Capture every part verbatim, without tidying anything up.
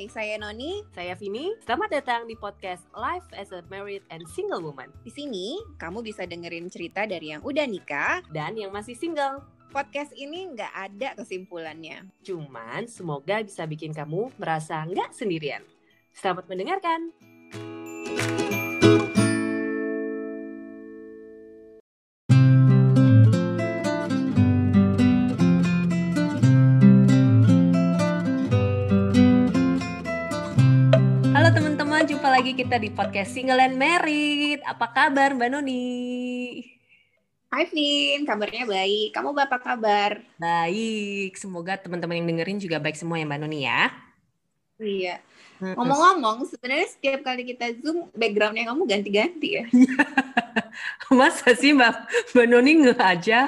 Hai, saya Noni. Saya Vini. Selamat datang di podcast Life as a Married and Single Woman. Di sini, kamu bisa dengerin cerita dari yang udah nikah dan yang masih single. Podcast ini nggak ada kesimpulannya. Cuman, semoga bisa bikin kamu merasa nggak sendirian. Selamat mendengarkan. Jumpa lagi kita di podcast Single and Married. Apa kabar Mbak Noni? Hai Vin, kabarnya baik. Kamu apa kabar? Baik, semoga teman-teman yang dengerin juga baik semua ya Mbak Noni ya. Iya. Ngomong-ngomong, sebenarnya setiap kali kita Zoom, backgroundnya kamu ganti-ganti ya? Masa sih Mbak, Mbak Noni nggak aja?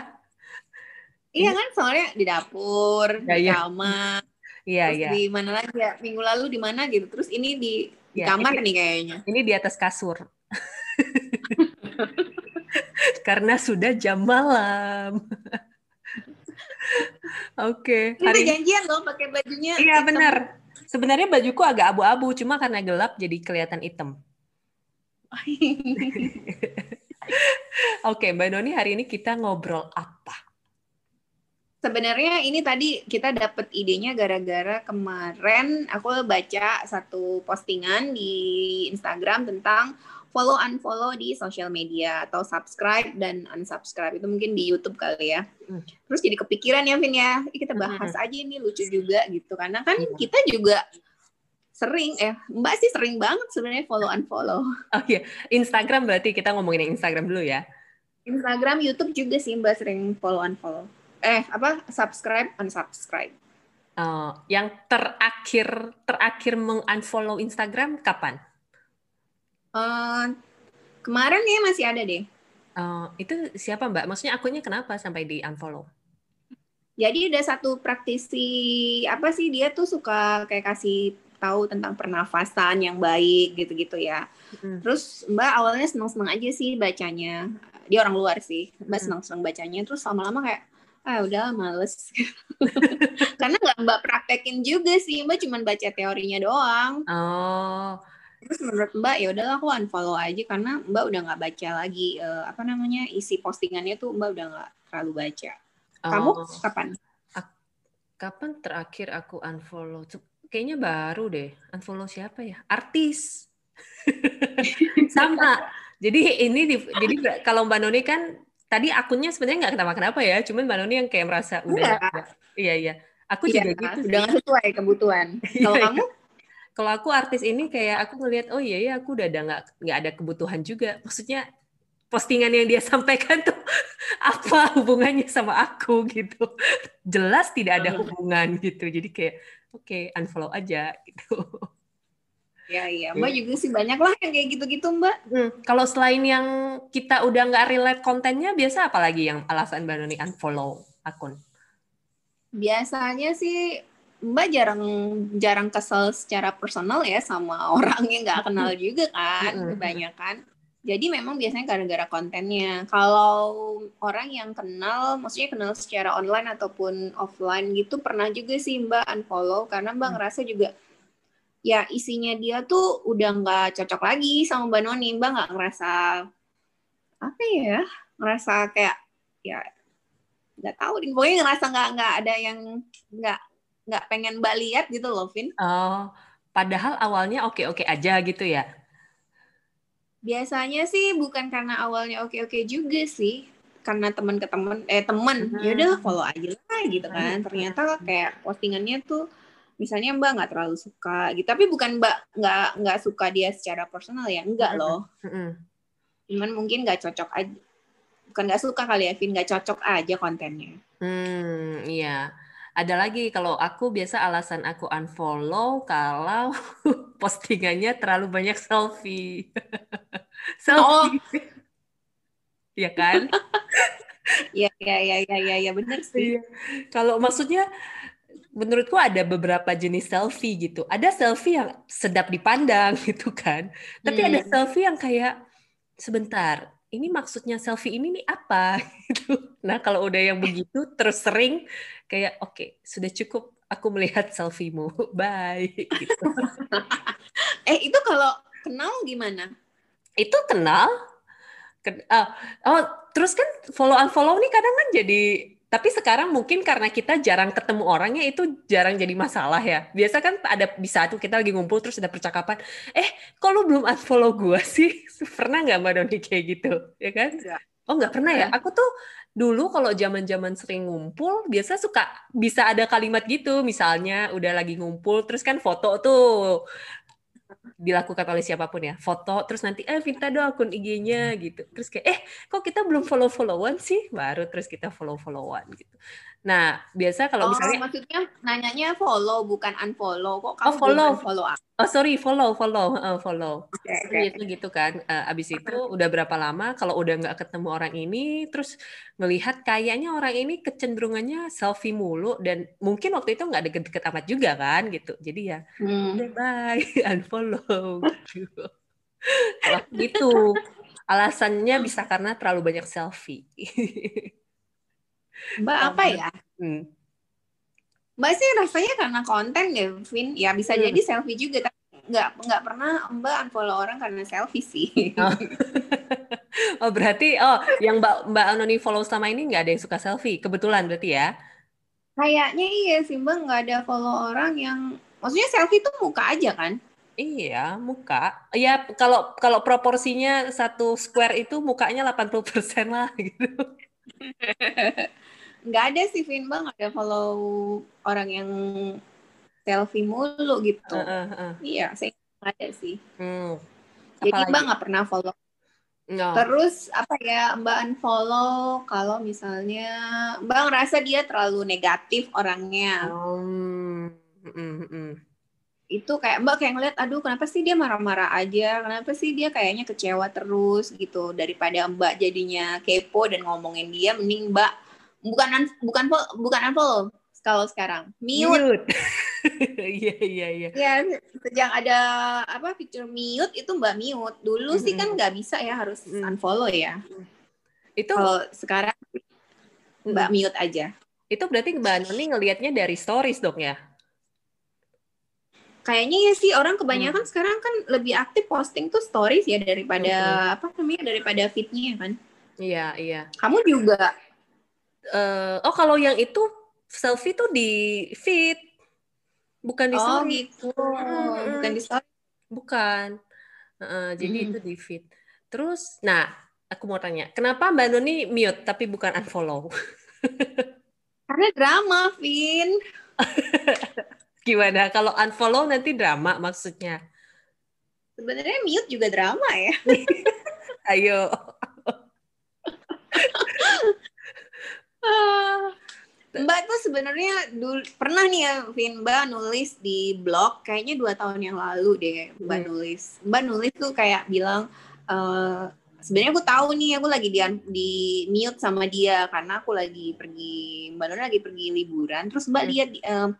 Iya kan, soalnya di dapur, ya, di kamar, ya. Ya, terus ya. Di mana lagi ya? Minggu lalu di mana gitu, terus ini di Di ya, kamar ini, nih kayaknya. Ini di atas kasur. Karena sudah jam malam. Oke. Okay. Kita hari... janjian loh pakai bajunya. Iya benar. Sebenarnya bajuku agak abu-abu, cuma karena gelap jadi kelihatan hitam. Oke, okay, Mbak Noni, hari ini kita ngobrol apa? Sebenarnya ini tadi kita dapat idenya gara-gara kemarin aku baca satu postingan di Instagram tentang follow unfollow di social media atau subscribe dan unsubscribe, itu mungkin di YouTube kali ya. Terus jadi kepikiran ya Vin ya, kita bahas aja ini, lucu juga gitu karena kan kita juga sering eh Mbak sih sering banget sebenarnya follow unfollow. Oke, okay. Instagram berarti kita ngomongin Instagram dulu ya. Instagram, YouTube juga sih Mbak sering follow unfollow. Eh, apa? Subscribe, unsubscribe. Oh, yang terakhir terakhir meng-unfollow Instagram kapan? Uh, kemarin ya masih ada deh. Uh, itu siapa Mbak? Maksudnya akunnya kenapa sampai di-unfollow? Jadi ada satu praktisi, apa sih, dia tuh suka kayak kasih tahu tentang pernafasan yang baik gitu-gitu ya. Hmm. Terus Mbak awalnya seneng-seneng aja sih bacanya. Dia orang luar sih, Mbak hmm. seneng-seneng bacanya. Terus lama-lama kayak, ah udah males. Karena nggak Mbak praktekin juga sih, Mbak cuma baca teorinya doang. Oh. Terus menurut Mbak ya udahlah aku unfollow aja karena Mbak udah nggak baca lagi uh, apa namanya isi postingannya tuh Mbak udah nggak terlalu baca. Oh. Kamu kapan? Kapan terakhir aku unfollow? Kayaknya baru deh. Unfollow siapa ya? Artis. Sama. Jadi ini di, jadi kalau Mbak Noni kan tadi akunnya sebenarnya nggak kenapa-kenapa ya, cuman Mbak Noni yang kayak merasa udah, udah. Iya iya, aku iya, juga gitu. Udah nggak sesuai kebutuhan. Kalau iya, kamu? Kalau aku artis ini kayak aku ngelihat, oh iya iya, aku udah ada nggak nggak ada kebutuhan juga. Maksudnya postingan yang dia sampaikan tuh apa hubungannya sama aku gitu? Jelas tidak ada hubungan gitu. Jadi kayak oke okay, unfollow aja gitu. Ya iya, Mbak hmm. juga sih banyak lah yang kayak gitu-gitu Mbak. Hmm. Kalau selain yang kita udah nggak relate kontennya, biasa apa lagi yang alasan Mbak Noni unfollow akun? Biasanya sih Mbak jarang jarang kesel secara personal ya sama orang yang nggak kenal juga kan, hmm. kebanyakan. Jadi memang biasanya gara-gara kontennya. Kalau orang yang kenal, maksudnya kenal secara online ataupun offline gitu, pernah juga sih Mbak unfollow karena Mbak hmm. ngerasa juga ya isinya dia tuh udah nggak cocok lagi sama Mbak Noni. Mbak nggak ngerasa apa ya, ngerasa kayak ya nggak tahu, pokoknya ngerasa nggak nggak ada yang nggak nggak pengen Mbak lihat gitu loh, Vin. Oh, padahal awalnya oke-oke aja gitu ya. Biasanya sih bukan karena awalnya oke-oke juga sih, karena teman ke teman, eh teman, hmm. ya udah follow aja lah gitu kan. Hmm. Ternyata kayak postingannya tuh misalnya Mbak nggak terlalu suka gitu, tapi bukan Mbak nggak nggak suka dia secara personal ya, enggak loh. Cuman mungkin nggak cocok aja, bukan nggak suka kali ya, Vin, nggak cocok aja kontennya. Hmm, iya. Ada lagi kalau aku biasa alasan aku unfollow kalau postingannya terlalu banyak selfie. Selfie. Oh. Ya kan? Iya, iya, iya, iya, iya, benar sih. Kalau maksudnya menurutku ada beberapa jenis selfie gitu. Ada selfie yang sedap dipandang gitu kan. Tapi hmm. ada selfie yang kayak sebentar, ini maksudnya selfie ini nih apa gitu. Nah, kalau udah yang begitu terus sering kayak oke, okay, sudah cukup aku melihat selfiemu, bye. Gitu. eh itu kalau kenal gimana? Itu kenal. Ken- uh, oh terus kan follow unfollow nih kadang kan jadi. Tapi sekarang mungkin karena kita jarang ketemu orangnya itu jarang jadi masalah ya. Biasa kan ada bisa tuh kita lagi ngumpul terus ada percakapan. Eh, kok lu belum unfollow gue sih? Pernah nggak Mbak Doni kayak gitu? Ya kan? Ya. Oh nggak pernah ya? Aku tuh dulu kalau zaman-zaman sering ngumpul biasa suka bisa ada kalimat gitu. Misalnya udah lagi ngumpul terus kan foto tuh dilakukan oleh siapapun ya, foto terus nanti eh minta dong akun I G-nya gitu, terus kayak eh kok kita belum follow followan sih, baru terus kita follow followan gitu. Nah biasa kalau oh, misalnya maksudnya nanyanya follow bukan unfollow, kok kamu oh, follow follow oh sorry follow follow uh, follow okay, okay. Gitu, gitu kan uh, abis itu udah berapa lama kalau udah nggak ketemu orang ini terus ngelihat kayaknya orang ini kecenderungannya selfie mulu dan mungkin waktu itu nggak deket-deket amat juga kan gitu, jadi ya hmm. bye unfollow gitu. Gitu alasannya bisa karena terlalu banyak selfie. Mbak apa ya? Hmm. Mbak sih rasanya karena konten ya, Vin. Ya bisa hmm. jadi selfie juga, tapi nggak nggak pernah Mbak unfollow orang karena selfie sih. Oh, oh berarti oh yang Mbak Mbak Anoni follow selama ini nggak ada yang suka selfie, kebetulan berarti ya? Kayaknya iya sih Mbak, nggak ada follow orang yang maksudnya selfie tuh muka aja kan? Iya, muka. Ya kalau kalau proporsinya satu square itu mukanya delapan puluh persen lah gitu. Nggak ada sih Vin, Bang, ada follow orang yang selfie mulu gitu. Uh, uh, uh. Iya, saya nggak ada sih. Hmm. Jadi Bang nggak pernah follow. No. Terus apa ya, Mbak unfollow kalau misalnya Bang rasa dia terlalu negatif orangnya. Hmm. Mm, mm. Itu kayak Mbak kayak ngeliat, aduh kenapa sih dia marah-marah aja, kenapa sih dia kayaknya kecewa terus gitu, daripada Mbak jadinya kepo dan ngomongin dia, mending Mbak bukan bukan bukan unfollow kalau sekarang mute. Iya iya iya. Ya sejak ada apa fitur mute itu Mbak mute. Dulu mm-hmm. sih kan nggak bisa ya, harus mm. unfollow ya. Itu kalau sekarang Mbak mm. mute aja. Itu berarti Mbak Noni ngelihatnya dari stories dong ya? Kayaknya ya sih, orang kebanyakan hmm. sekarang kan lebih aktif posting tuh stories ya daripada hmm. apa namanya daripada feed-nya kan. Iya iya. Kamu juga. Uh, oh kalau yang itu selfie tuh di feed, bukan di oh, story. Gitu. Hmm. Bukan di story. Bukan. Uh, jadi hmm. itu di feed. Terus, nah aku mau tanya, kenapa Mbak Noni mute tapi bukan unfollow? Karena drama, Vin. Gimana kalau unfollow nanti drama maksudnya? Sebenarnya mute juga drama ya. Ayo. Mbak tuh sebenarnya dulu pernah nih ya, Vin, Mbak nulis di blog kayaknya dua tahun yang lalu deh, Mbak hmm. nulis. Mbak nulis tuh kayak bilang uh, sebenarnya aku tahu nih aku lagi di, di mute sama dia karena aku lagi pergi, Mbak Nona lagi pergi liburan. Terus Mbak hmm. lihat uh,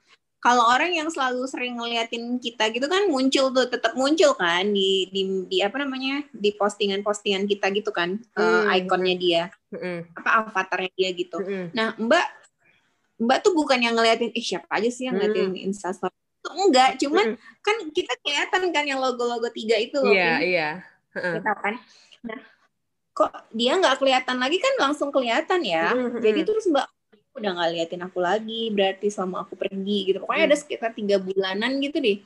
kalau orang yang selalu sering ngeliatin kita gitu kan muncul tuh, tetap muncul kan di di, di apa namanya di postingan-postingan kita gitu kan, hmm. uh, ikonnya dia, hmm. apa avatarnya dia gitu. Hmm. Nah Mbak Mbak tuh bukan yang ngeliatin, eh siapa aja sih yang ngeliatin hmm. Instastory? Enggak, cuman hmm. kan kita kelihatan kan yang logo-logo tiga itu loh. Iya iya. Kita kan. Nah kok dia nggak kelihatan lagi kan, langsung kelihatan ya. Hmm. Jadi terus Mbak udah nggak liatin aku lagi berarti selama aku pergi gitu, pokoknya hmm. ada sekitar tiga bulanan gitu deh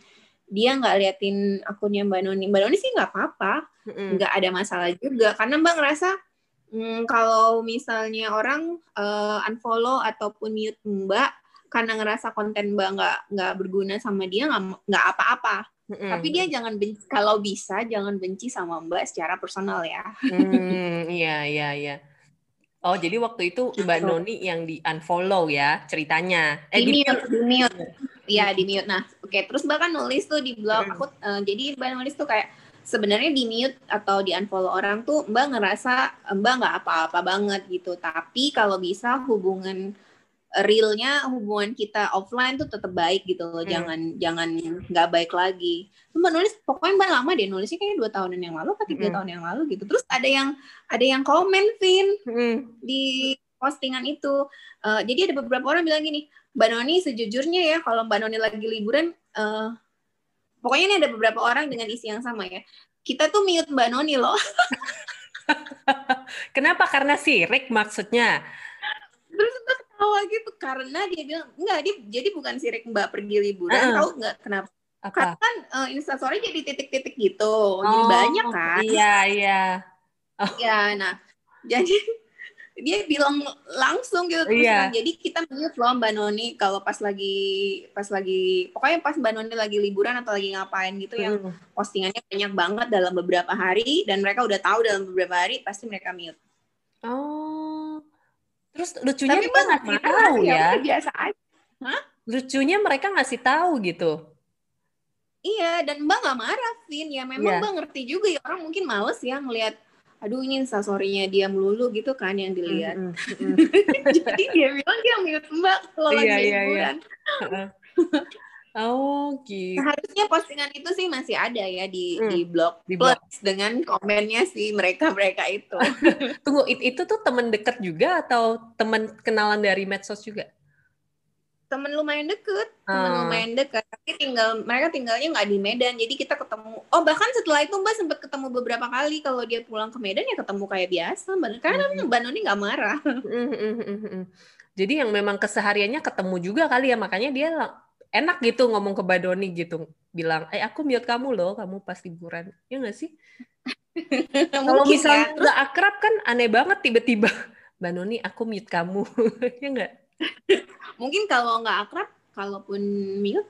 dia nggak liatin akunnya Mbak Noni. Mbak Noni sih nggak apa-apa, nggak hmm. ada masalah juga karena Mbak ngerasa hmm, kalau misalnya orang uh, unfollow ataupun mute Mbak karena ngerasa konten Mbak nggak nggak berguna sama dia, nggak nggak apa-apa. Mm-hmm. Tapi dia jangan benci, kalau bisa jangan benci sama Mbak secara personal ya. hmm, iya iya iya. Oh, jadi waktu itu Mbak Noni yang di-unfollow ya ceritanya. Eh, di-mute, di-mute. Iya, di-mute. Nah, oke. Okay. Terus bahkan nulis tuh di blog. Aku, uh, jadi Mbak nulis tuh kayak sebenarnya di-mute atau di-unfollow orang tuh Mbak ngerasa Mbak nggak apa-apa banget gitu. Tapi kalau bisa hubungan realnya, hubungan kita offline tuh tetap baik gitu loh. Jangan hmm. jangan nggak baik lagi. Mbak nulis, pokoknya Mbak lama deh nulisnya, kayaknya dua tahunan yang lalu atau tiga hmm. tahun yang lalu gitu. Terus ada yang ada yang komen, Vin, hmm. di postingan itu. Uh, jadi ada beberapa orang bilang gini, Mbak Noni sejujurnya ya kalau Mbak Noni lagi liburan, uh, pokoknya ini ada beberapa orang dengan isi yang sama ya. Kita tuh mute Mbak Noni loh. Kenapa? Karena sirik maksudnya. Terus aku ketawa gitu karena dia bilang enggak, dia jadi bukan sirik Mbak pergi liburan, uh-uh. Tahu nggak kenapa? Apa? Karena kan uh, instastory jadi titik-titik gitu, oh, jadi banyak kan? Iya iya. Oh. Ya, nah jadi dia bilang langsung gitu terus yeah. Jadi kita mute loh Mbak Noni kalau pas lagi pas lagi pokoknya pas Mbak Noni lagi liburan atau lagi ngapain gitu mm. yang postingannya banyak banget dalam beberapa hari dan mereka udah tahu dalam beberapa hari pasti mereka mute. Oh, terus lucunya tapi mereka ngasih tahu ya. Biasa aja. Hah? Lucunya mereka ngasih tahu gitu. Iya, dan Mbak nggak marah, Vin. Ya memang yeah. Mbak ngerti juga ya orang mungkin males ya ngelihat, aduh ini instastory-nya dia melulu gitu kan yang dilihat. Mm, mm, mm. Jadi dia bilang dia mute Mbak kalau yeah, lagi yeah, liburan. Yeah. Oh, gitu. Harusnya postingan itu sih masih ada ya di mm, di blog di plus blog. Dengan komennya sih mereka-mereka itu. Tunggu, itu tuh teman dekat juga atau teman kenalan dari medsos juga? Temen lumayan deket, temen hmm. lumayan deket. Tapi tinggal mereka tinggalnya nggak di Medan, jadi kita ketemu. Oh bahkan setelah itu Mbak sempat ketemu beberapa kali kalau dia pulang ke Medan ya ketemu kayak biasa, Mbak. Karena hmm. Mbak Noni nggak marah. Jadi yang memang kesehariannya ketemu juga kali ya, makanya dia enak gitu ngomong ke Mbak Noni gitu, bilang, eh aku mute kamu loh, kamu pas liburan, ya nggak sih? Kalau misalnya nggak akrab kan aneh banget tiba-tiba, Mbak Noni aku mute kamu, ya nggak? Mungkin kalau nggak akrab, kalaupun mute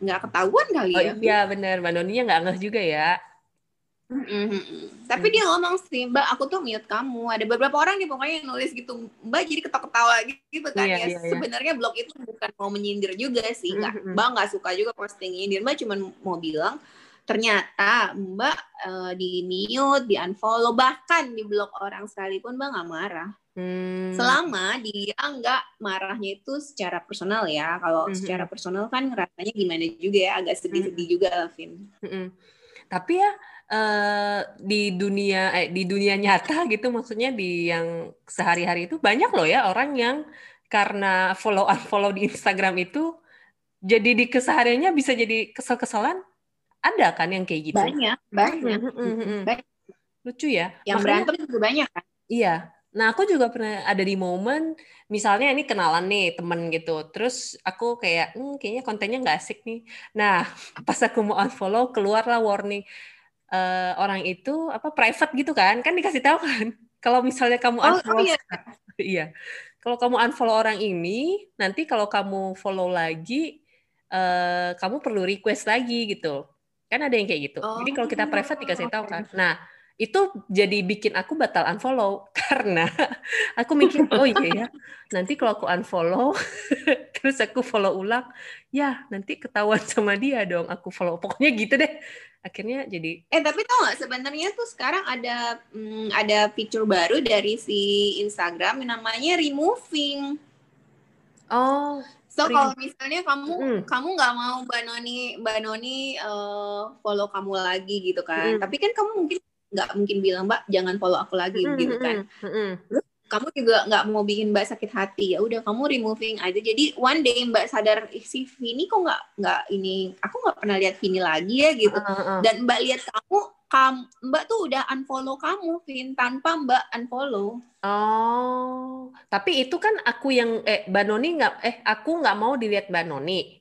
nggak ketahuan kali ya. Oh iya benar, Mbak Noninya nggak ngeh juga ya. Mm-hmm. Tapi mm. dia ngomong sih, Mbak aku tuh mute kamu. Ada beberapa orang nih pokoknya yang nulis gitu, Mbak jadi ketawa-ketawa gitu kan. Yeah, ya. Yeah, sebenarnya yeah. blog itu bukan mau menyindir juga sih, mm-hmm. Mbak nggak suka juga posting nyindir. Mbak cuma mau bilang, ternyata Mbak uh, di mute, di unfollow, bahkan di blog orang sekalipun Mbak nggak marah. Hmm. Selama dia nggak marahnya itu secara personal ya. Kalau mm-hmm. secara personal kan rasanya gimana juga ya, agak sedih-sedih mm-hmm. juga, Alvin. Mm-hmm. Tapi ya uh, di dunia eh, di dunia nyata gitu, maksudnya di yang sehari-hari itu banyak loh ya orang yang karena follow unfollow di Instagram itu jadi di kesehariannya bisa jadi kesel-keselan. Ada kan yang kayak gitu? Banyak, banyak. Mm-hmm. banyak. Lucu ya. Yang makanya, berantem juga banyak kan? Iya. Nah, aku juga pernah ada di momen, misalnya ini kenalan nih, temen gitu. Terus aku kayak, hmm, kayaknya kontennya nggak asik nih. Nah, pas aku mau unfollow, keluarlah warning. Uh, orang itu apa private gitu kan. Kan dikasih tahu kan. Kalau misalnya kamu unfollow. Oh, iya. iya. Kalau kamu unfollow orang ini, nanti kalau kamu follow lagi, uh, kamu perlu request lagi gitu. Kan ada yang kayak gitu. Oh, jadi kalau kita private dikasih tahu kan. Nah, itu jadi bikin aku batal unfollow karena aku mikir oh iya ya nanti kalau aku unfollow terus aku follow ulang ya nanti ketahuan sama dia dong aku follow pokoknya gitu deh akhirnya jadi eh tapi tau nggak sebenarnya tuh sekarang ada hmm, ada fitur baru dari si Instagram yang namanya removing. Oh, so kalau misalnya kamu mm. kamu nggak mau Mbak Noni Mbak Noni uh, follow kamu lagi gitu kan mm. tapi kan kamu mungkin nggak mungkin bilang Mbak jangan follow aku lagi mm-hmm. gitu kan mm-hmm. kamu juga nggak mau bikin Mbak sakit hati ya udah kamu removing aja jadi one day Mbak sadar si Vini kok nggak nggak ini aku nggak pernah lihat Vini lagi ya gitu uh-uh. dan Mbak lihat kamu kamu Mbak tuh udah unfollow kamu Vin tanpa Mbak unfollow. Oh tapi itu kan aku yang eh Mbak Noni nggak eh aku nggak mau dilihat Mbak Noni.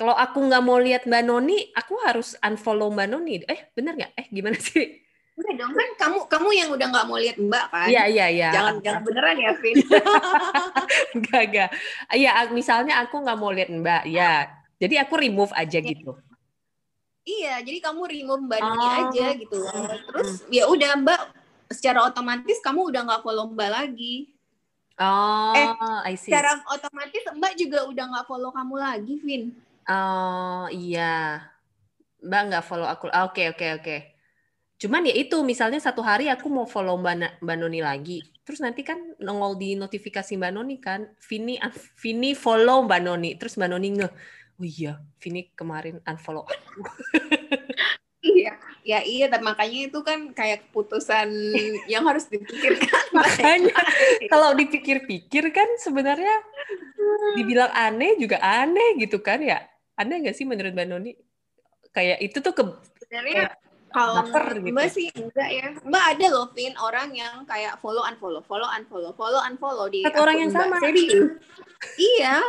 Kalau aku nggak mau lihat Mbak Noni aku harus unfollow Mbak Noni eh benar nggak eh gimana sih? Udah dong kan kamu kamu yang udah nggak mau lihat Mbak kan? Iya iya iya. Jangan jangan beneran ya, Vin. Enggak enggak. Iya misalnya aku nggak mau lihat Mbak, ya. Jadi aku remove aja ya. Gitu. Iya, jadi kamu remove Mbak Noni oh. aja gitu. Terus ya udah Mbak secara otomatis kamu udah nggak follow Mbak lagi. Oh, eh, I see. Secara otomatis Mbak juga udah nggak follow kamu lagi, Vin. Oh iya. Mbak nggak follow aku. Oke oke oke. Cuman ya itu, misalnya satu hari aku mau follow Mbak, Mbak Noni lagi. Terus nanti kan nongol di notifikasi Mbak Noni kan, Vini, Vini follow Mbak Noni. Terus Mbak Noni nge, oh iya, Vini kemarin unfollow aku. Iya, ya iya, dan makanya itu kan kayak keputusan yang harus dipikirkan. Makanya kalau dipikir-pikir kan sebenarnya dibilang aneh juga aneh gitu kan ya. Aneh nggak sih menurut Mbak Noni? Kayak itu tuh ke sebenarnya kalau gitu. Mbak sih enggak ya. Mbak ada loh Vin orang yang kayak follow unfollow, follow unfollow, follow unfollow di satu orang yang Mbak sama. Serius. Iya.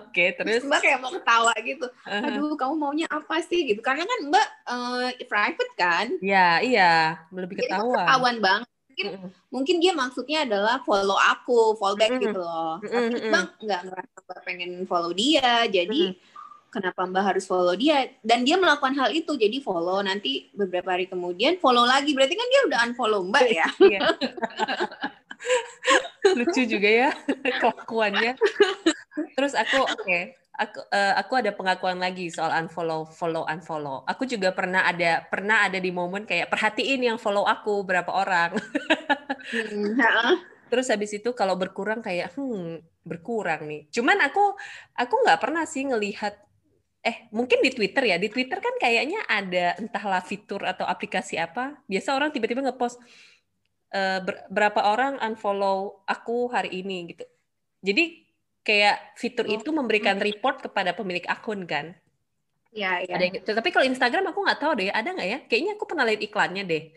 Oke, okay, terus Mbak kayak mau ketawa gitu. Uh-huh. Aduh, kamu maunya apa sih gitu? Karena kan Mbak uh, private kan? Iya, iya, lebih ketawa. Ketahuan banget. Mungkin, mm-hmm. mungkin dia maksudnya adalah follow aku, follow back mm-hmm. gitu loh. Tapi mm-hmm. Mbak nggak ngerasa Mbak pengen follow dia, jadi mm-hmm. kenapa Mbak harus follow dia? Dan dia melakukan hal itu, jadi follow. Nanti beberapa hari kemudian follow lagi. Berarti kan dia udah unfollow Mbak ya? Lucu juga ya kelakuannya. Terus aku, oke. Okay. Aku, uh, aku ada pengakuan lagi soal unfollow, follow, unfollow. Aku juga pernah ada, pernah ada di momen kayak perhatiin yang follow aku berapa orang. Terus habis itu kalau berkurang kayak hmm berkurang nih. Cuman aku aku nggak pernah sih ngelihat eh mungkin di Twitter ya. Di Twitter kan kayaknya ada entahlah fitur atau aplikasi apa. Biasa orang tiba-tiba ngepost uh, ber- berapa orang unfollow aku hari ini gitu. Jadi kayak fitur itu memberikan report kepada pemilik akun kan. Iya, iya. Tapi kalau Instagram aku nggak tahu deh ada nggak ya? Kayaknya aku pernah lihat iklannya deh.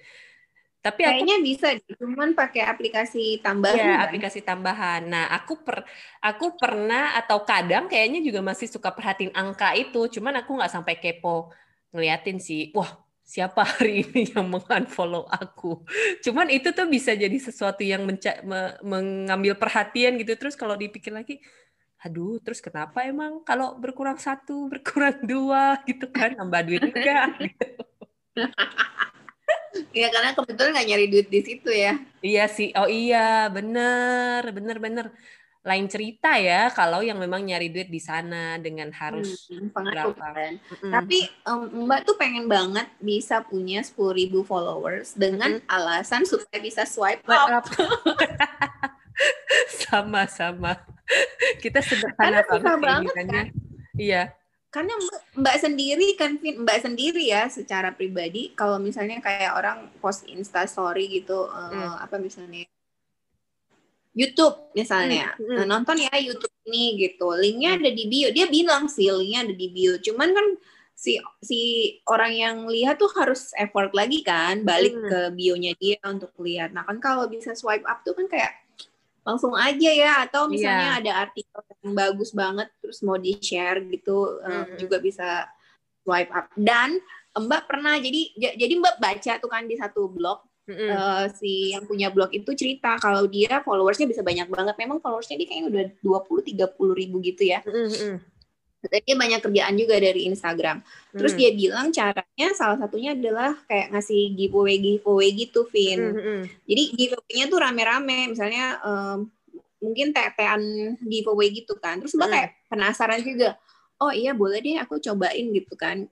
Tapi aku, kayaknya bisa, cuman pakai aplikasi tambahan. Ya, kan? Aplikasi tambahan. Nah, aku per, aku pernah atau kadang kayaknya juga masih suka perhatiin angka itu. Cuman aku nggak sampai kepo ngeliatin sih. Wah, siapa hari ini yang mengunfollow aku? Cuman itu tuh bisa jadi sesuatu yang menca- me- mengambil perhatian gitu. Terus kalau dipikir lagi, aduh, terus kenapa emang kalau berkurang satu, berkurang dua gitu kan? Nambah duit enggak? Gitu. Iya, karena kebetulan nggak nyari duit di situ ya. Iya sih, oh iya, bener, bener, bener. Lain cerita ya, kalau yang memang nyari duit di sana dengan harus hmm, pengaruh kan. Mm-hmm. Tapi um, Mbak tuh pengen banget bisa punya sepuluh ribu followers dengan mm-hmm. alasan supaya bisa swipe up. Sama-sama. Kita sederhana banget, banget kan. Iya. Karena mbak, mbak sendiri kan Mbak sendiri ya secara pribadi kalau misalnya kayak orang post Insta story gitu hmm. uh, apa misalnya YouTube misalnya hmm. Hmm. Nah, nonton ya YouTube ini gitu linknya ada di bio, dia bilang sih linknya ada di bio, cuman kan si si orang yang lihat tuh harus effort lagi kan balik hmm. ke bionya dia untuk lihat. Nah kan kalau bisa swipe up tuh kan kayak langsung aja ya, atau misalnya yeah. ada artikel yang bagus banget terus mau di-share gitu mm-hmm. juga bisa swipe up. Dan Mbak pernah jadi j- jadi Mbak baca tuh kan di satu blog mm-hmm. uh, si yang punya blog itu cerita kalau dia followersnya bisa banyak banget. Memang followersnya dia kayaknya udah dua puluh sampai tiga puluh ribu gitu ya. Mm-hmm. Dia banyak kerjaan juga dari Instagram. Terus mm-hmm. dia bilang caranya salah satunya adalah kayak ngasih giveaway-giveaway gitu, Vin. Mm-hmm. Jadi giveaway-nya tuh rame-rame. Misalnya um, mungkin tetean giveaway gitu kan. Terus Mbak mm-hmm. kayak penasaran juga. Oh iya boleh deh aku cobain gitu kan.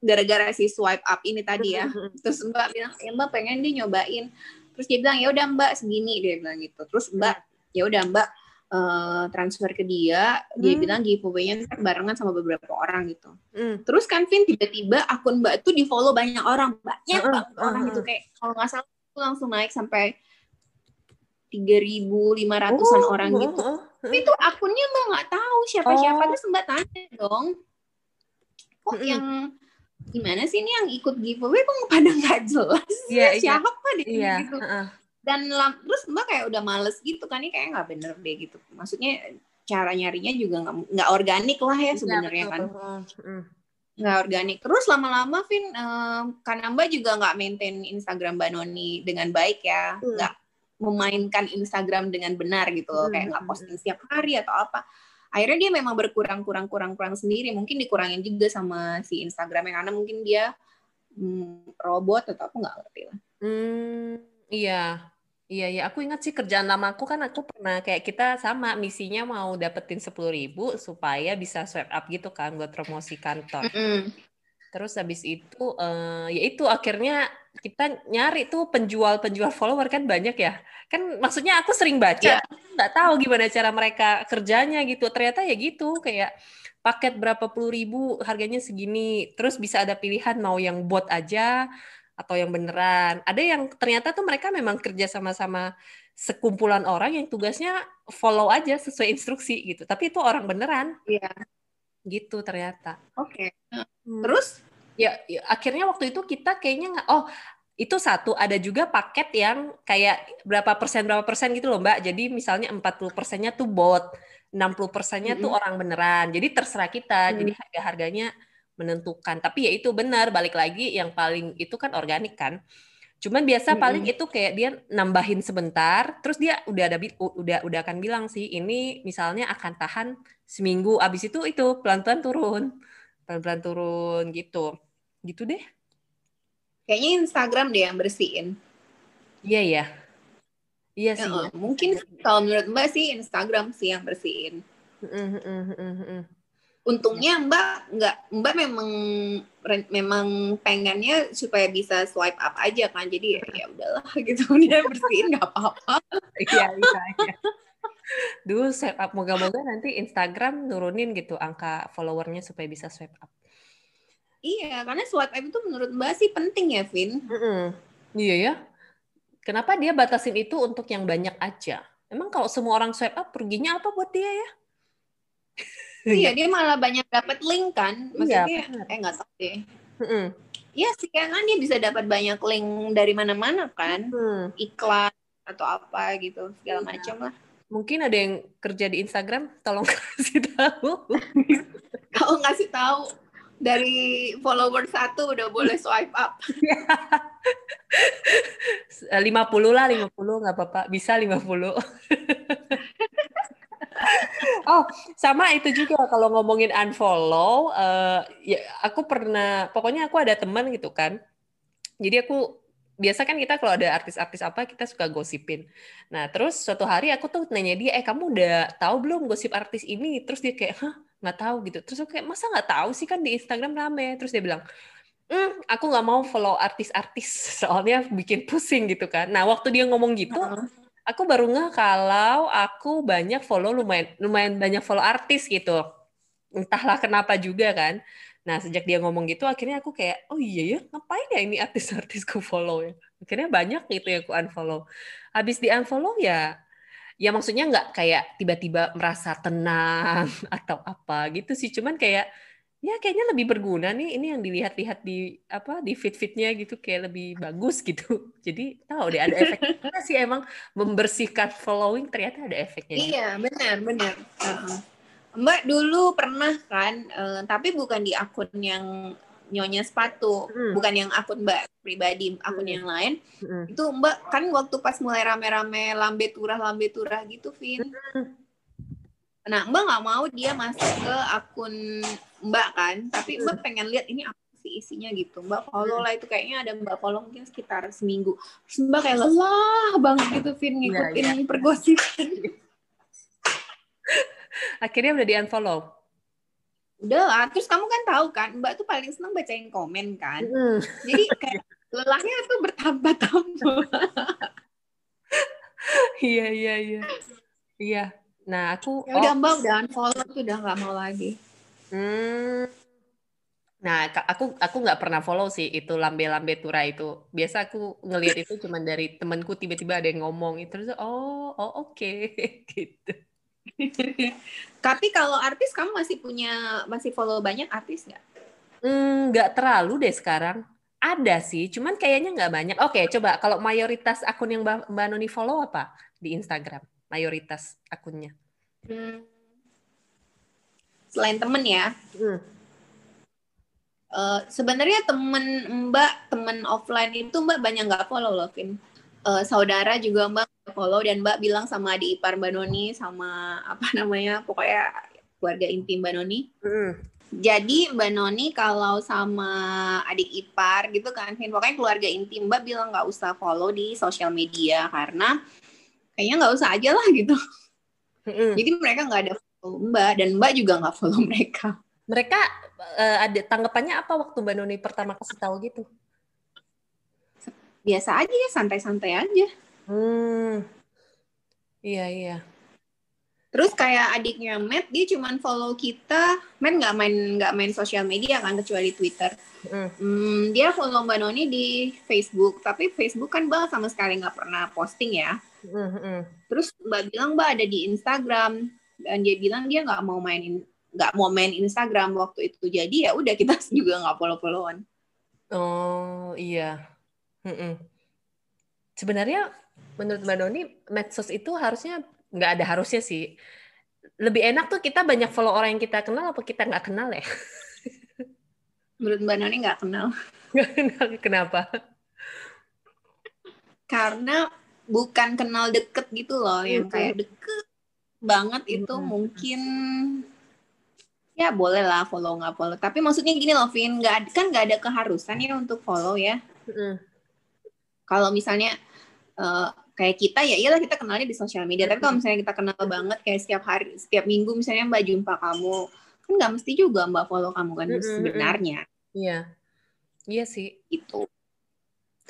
Gara-gara si swipe up ini tadi ya. Mm-hmm. Terus Mbak bilang, ya Mbak pengen deh nyobain. Terus dia bilang, ya udah Mbak segini. Dia bilang gitu. Terus Mbak, ya udah Mbak. Uh, transfer ke dia, dia hmm. bilang giveaway-nya barengan sama beberapa orang gitu. Hmm. Terus kan Vin tiba-tiba akun Mbak tuh di follow banyak orang, banyak uh, banget uh, orang uh, itu kayak kalau nggak salah tuh langsung naik sampai tiga ribu lima ratusan uh, orang uh, gitu. Uh, uh, uh. Tapi itu akunnya Mbak nggak tahu siapa-siapa oh. Terus Mbak tanya dong, kok uh, uh. yang gimana sih ini yang ikut giveaway kok pada nggak jelas yeah, siapa yeah. deh yeah. gitu. Uh, uh. Dan lam, terus Mbak kayak udah males gitu kan, ini kayak nggak bener deh gitu. Maksudnya cara nyarinya juga nggak nggak organik lah ya sebenarnya kan. Nggak organik. Terus lama-lama Vin, um, karena Mbak juga nggak maintain Instagram Mbak Noni dengan baik ya, nggak hmm. memainkan Instagram dengan benar gitu, hmm. kayak nggak posting setiap hari atau apa. Akhirnya dia memang berkurang-kurang-kurang-kurang sendiri. Mungkin dikurangin juga sama si Instagramnya karena mungkin dia hmm, robot atau apa nggak ngerti lah. Hmm, iya. Iya, ya aku ingat sih kerjaan lama aku kan aku pernah kayak kita sama misinya mau dapetin sepuluh ribu supaya bisa swipe up gitu kan buat promosi kantor. Mm-hmm. Terus habis itu, eh, ya itu akhirnya kita nyari tuh penjual-penjual follower kan banyak ya. Kan maksudnya aku sering baca, yeah. nggak tahu gimana cara mereka kerjanya gitu. Ternyata ya gitu, kayak paket berapa puluh ribu harganya segini. Terus bisa ada pilihan mau yang bot aja atau yang beneran. Ada yang ternyata tuh mereka memang kerja sama-sama sekumpulan orang yang tugasnya follow aja sesuai instruksi gitu. Tapi itu orang beneran. Iya. Yeah. Gitu ternyata. Oke. Okay. Hmm. Terus ya, ya akhirnya waktu itu kita kayaknya nggak, oh itu satu, ada juga paket yang kayak berapa persen berapa persen gitu loh Mbak. Jadi misalnya empat puluh persennya tuh bot, enam puluh persennya mm-hmm. tuh orang beneran. Jadi terserah kita. Mm-hmm. Jadi harga-harganya menentukan. Tapi ya itu benar, balik lagi yang paling itu kan organik kan. Cuman biasa mm-hmm. paling itu kayak dia nambahin sebentar, terus dia udah ada udah udah akan bilang sih ini misalnya akan tahan seminggu, abis itu itu pelan-pelan turun. Pelan-pelan turun gitu. Gitu deh. Kayaknya Instagram deh yang bersihin. Iya, iya. Iya sih. Uh, mungkin kalau menurut Mbak sih Instagram sih yang bersihin. Mm, mm, mm, mm. Untungnya Mbak nggak, Mbak memang memang pengennya supaya bisa swipe up aja kan. Jadi ya udahlah gitu, dia bersihin nggak apa-apa. Iya, iya, iya. Duh, swipe up, moga-moga nanti Instagram nurunin gitu angka followernya supaya bisa swipe up. Iya, karena swipe up itu menurut Mbak sih penting ya, Vin. Mm-hmm. Iya ya. Kenapa dia batasin itu untuk yang banyak aja? Emang kalau semua orang swipe up, perginya apa buat dia ya? Iya, dia malah banyak dapat link kan? Maksudnya, iya, eh nggak tahu deh. Mm-hmm. Iya sih, kan dia bisa dapat banyak link dari mana-mana kan? Mm. Iklan atau apa gitu, segala macam lah. Mungkin ada yang kerja di Instagram, tolong kasih tahu. Kalau ngasih tahu dari follower satu udah boleh swipe up. lima puluh lah, lima puluh nggak apa-apa, bisa lima puluh. Oh, sama itu juga kalau ngomongin unfollow, uh, ya aku pernah, pokoknya aku ada teman gitu kan. Jadi aku biasa kan kita kalau ada artis-artis apa kita suka gosipin. Nah terus suatu hari aku tuh nanya dia, eh kamu udah tahu belum gosip artis ini? Terus dia kayak, hah nggak tahu gitu. Terus aku kayak, masa nggak tahu sih kan di Instagram rame. Terus dia bilang, hmm aku nggak mau follow artis-artis soalnya bikin pusing gitu kan. Nah waktu dia ngomong gitu, aku baru ngeh kalau aku banyak follow lumayan lumayan banyak follow artis gitu. Entahlah kenapa juga kan. Nah, sejak dia ngomong gitu, akhirnya aku kayak, oh iya ya, ngapain ya ini artis-artisku follow ya. Akhirnya banyak gitu ya aku unfollow. Habis di-unfollow ya, ya maksudnya nggak kayak tiba-tiba merasa tenang atau apa gitu sih. Cuman kayak, ya kayaknya lebih berguna nih, ini yang dilihat-lihat di apa di feed-feednya gitu, kayak lebih bagus gitu. Jadi tahu deh, ada efeknya sih emang membersihkan following, ternyata ada efeknya. Iya, benar, benar. Uh-huh. Mbak dulu pernah kan, eh, tapi bukan di akun yang Nyonya Sepatu, hmm. bukan yang akun Mbak pribadi, akun hmm. yang lain. Hmm. Itu Mbak kan waktu pas mulai rame-rame lambe turah-lambe turah gitu, Vin. Hmm. Nah, Mbak nggak mau dia masuk ke akun Mbak kan, tapi Mbak pengen lihat ini apa sih isinya gitu. Mbak follow lah, itu kayaknya ada Mbak follow mungkin sekitar seminggu. Terus Mbak kayak lelah banget gitu, Vin, ngikutin ya, ya. pergosipan. Akhirnya udah di-unfollow? Udah lah, terus kamu kan tahu kan, Mbak tuh paling seneng bacain komen kan. Mm. Jadi kayak lelahnya tuh bertambah-tambah. Iya, iya, iya. Iya, nah aku... Ya udah oh. Mbak udah unfollow tuh udah gak mau lagi. Hmm. Nah, aku aku gak pernah follow sih itu lambe-lambe tura itu. Biasa aku ngelihat itu cuma dari temanku tiba-tiba ada yang ngomong. Terus, oh, oh oke. Okay. Gitu. Tapi kalau artis kamu masih punya masih follow banyak artis nggak? Nggak mm, terlalu deh sekarang. Ada sih, cuman kayaknya nggak banyak. Oke, coba kalau mayoritas akun yang Mbak Noni follow apa di Instagram? Mayoritas akunnya? Hmm. Selain temen ya. Hmm. Uh, sebenarnya temen Mbak temen offline itu Mbak banyak nggak follow loh, Vin. Uh, saudara juga Mbak follow dan Mbak bilang sama adik ipar Mbak Noni sama apa namanya pokoknya keluarga inti Mbak Noni. Mm. Jadi Mbak Noni kalau sama adik ipar gitu kan, pokoknya keluarga inti Mbak bilang nggak usah follow di sosial media karena kayaknya nggak usah aja lah gitu. Mm. Jadi mereka nggak ada follow Mbak dan Mbak juga nggak follow mereka. Mereka uh, ada tanggapannya apa waktu Mbak Noni pertama kasih tahu gitu? biasa aja ya, santai-santai aja. Hmm. Iya, iya. Terus kayak adiknya Matt, dia cuman follow kita. Matt nggak main nggak main sosial media kan, kecuali Twitter. Mm. Hmm, dia follow Mbak Noni di Facebook, tapi Facebook kan Mbak sama sekali nggak pernah posting ya. Mm-hmm. Terus Mbak bilang Mbak ada di Instagram, dan dia bilang dia nggak mau mainin nggak mau main Instagram waktu itu. Jadi ya udah, kita juga nggak follow-followan. Oh iya. Mm-mm. Sebenarnya menurut Mbak Noni, medsos itu harusnya nggak ada harusnya sih. Lebih enak tuh kita banyak follow orang yang kita kenal apa kita nggak kenal ya? Menurut Mbak Noni nggak kenal. Nggak kenal, kenapa? Karena bukan kenal deket gitu loh, mm-hmm. yang kayak deket banget itu mm-hmm. mungkin ya boleh lah follow nggak follow. Tapi maksudnya gini loh, Vin, nggak kan nggak ada keharusan ya untuk follow ya. Mm-hmm. Kalau misalnya uh, kayak kita ya iyalah kita kenalnya di sosial media, tapi kalau misalnya kita kenal banget kayak setiap hari setiap minggu misalnya Mbak jumpa kamu, kan nggak mesti juga Mbak follow kamu kan sebenarnya. Iya, iya sih itu.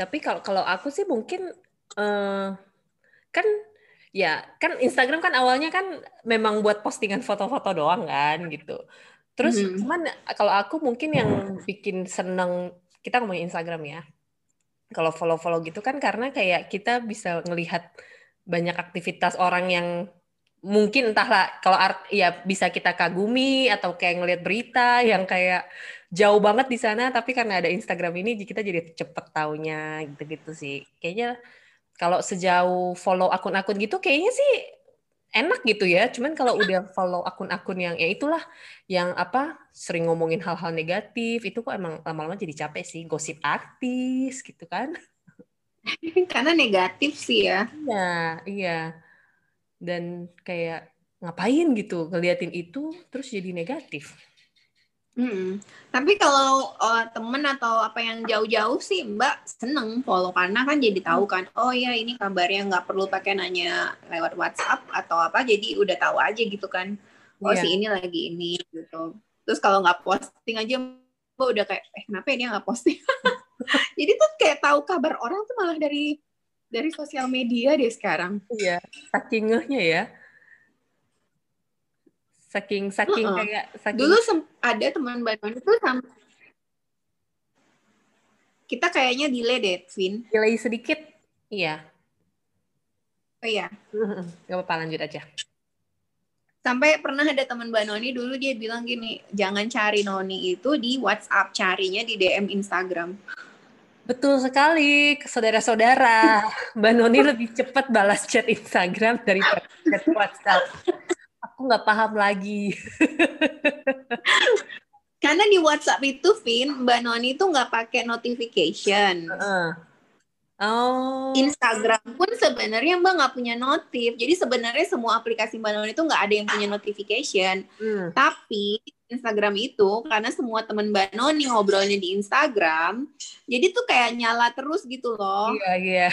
Tapi kalau kalau aku sih mungkin uh, kan ya kan Instagram kan awalnya kan memang buat postingan foto-foto doang kan gitu. Terus mm-hmm. cuman kalau aku mungkin yang bikin seneng, kita ngomongin Instagram ya. Kalau follow-follow gitu kan karena kayak kita bisa ngelihat banyak aktivitas orang yang mungkin entahlah kalau art ya bisa kita kagumi atau kayak ngelihat berita yang kayak jauh banget di sana, tapi karena ada Instagram ini kita jadi cepet taunya gitu-gitu sih. Kayaknya kalau sejauh follow akun-akun gitu kayaknya sih enak gitu ya. Cuman kalau udah follow akun-akun yang ya itulah yang apa sering ngomongin hal-hal negatif itu kok emang lama-lama jadi capek sih, gosip artis gitu kan. Karena negatif sih ya. Iya, iya. Dan kayak ngapain gitu ngeliatin itu terus jadi negatif. Mm-mm. Tapi kalau uh, temen atau apa yang jauh-jauh sih Mbak seneng follow karena kan jadi tahu kan, oh ya ini kabarnya nggak perlu pakai nanya lewat WhatsApp atau apa, jadi udah tahu aja gitu kan, oh yeah. si ini lagi ini gitu. Terus kalau nggak posting aja Mbak udah kayak eh kenapa ini nggak posting. Jadi tuh kayak tahu kabar orang tuh malah dari dari sosial media deh sekarang. Iya, yeah. saking ngehnya ya. Saking saking uh-uh. kayak saking... dulu sem- ada teman Mbak Noni tuh sama kita kayaknya delay deh, Vin. Delay sedikit. Iya. Oh iya. Gak apa-apa, lanjut aja. Sampai pernah ada teman Mbak Noni dulu dia bilang gini, jangan cari Noni itu di WhatsApp, carinya di D M Instagram. Betul sekali, saudara-saudara. Mbak Noni lebih cepat balas chat Instagram daripada chat WhatsApp. Aku nggak paham lagi. Karena di WhatsApp itu, Vin, Mbak Noni itu nggak pakai notification. Uh. Oh. Instagram pun sebenarnya Mbak nggak punya notif. Jadi sebenarnya semua aplikasi Mbak Noni itu nggak ada yang punya notification. Hmm. Tapi Instagram itu, karena semua teman Mbak Noni ngobrolnya di Instagram, jadi tuh kayak nyala terus gitu loh. Iya, yeah, iya. Yeah.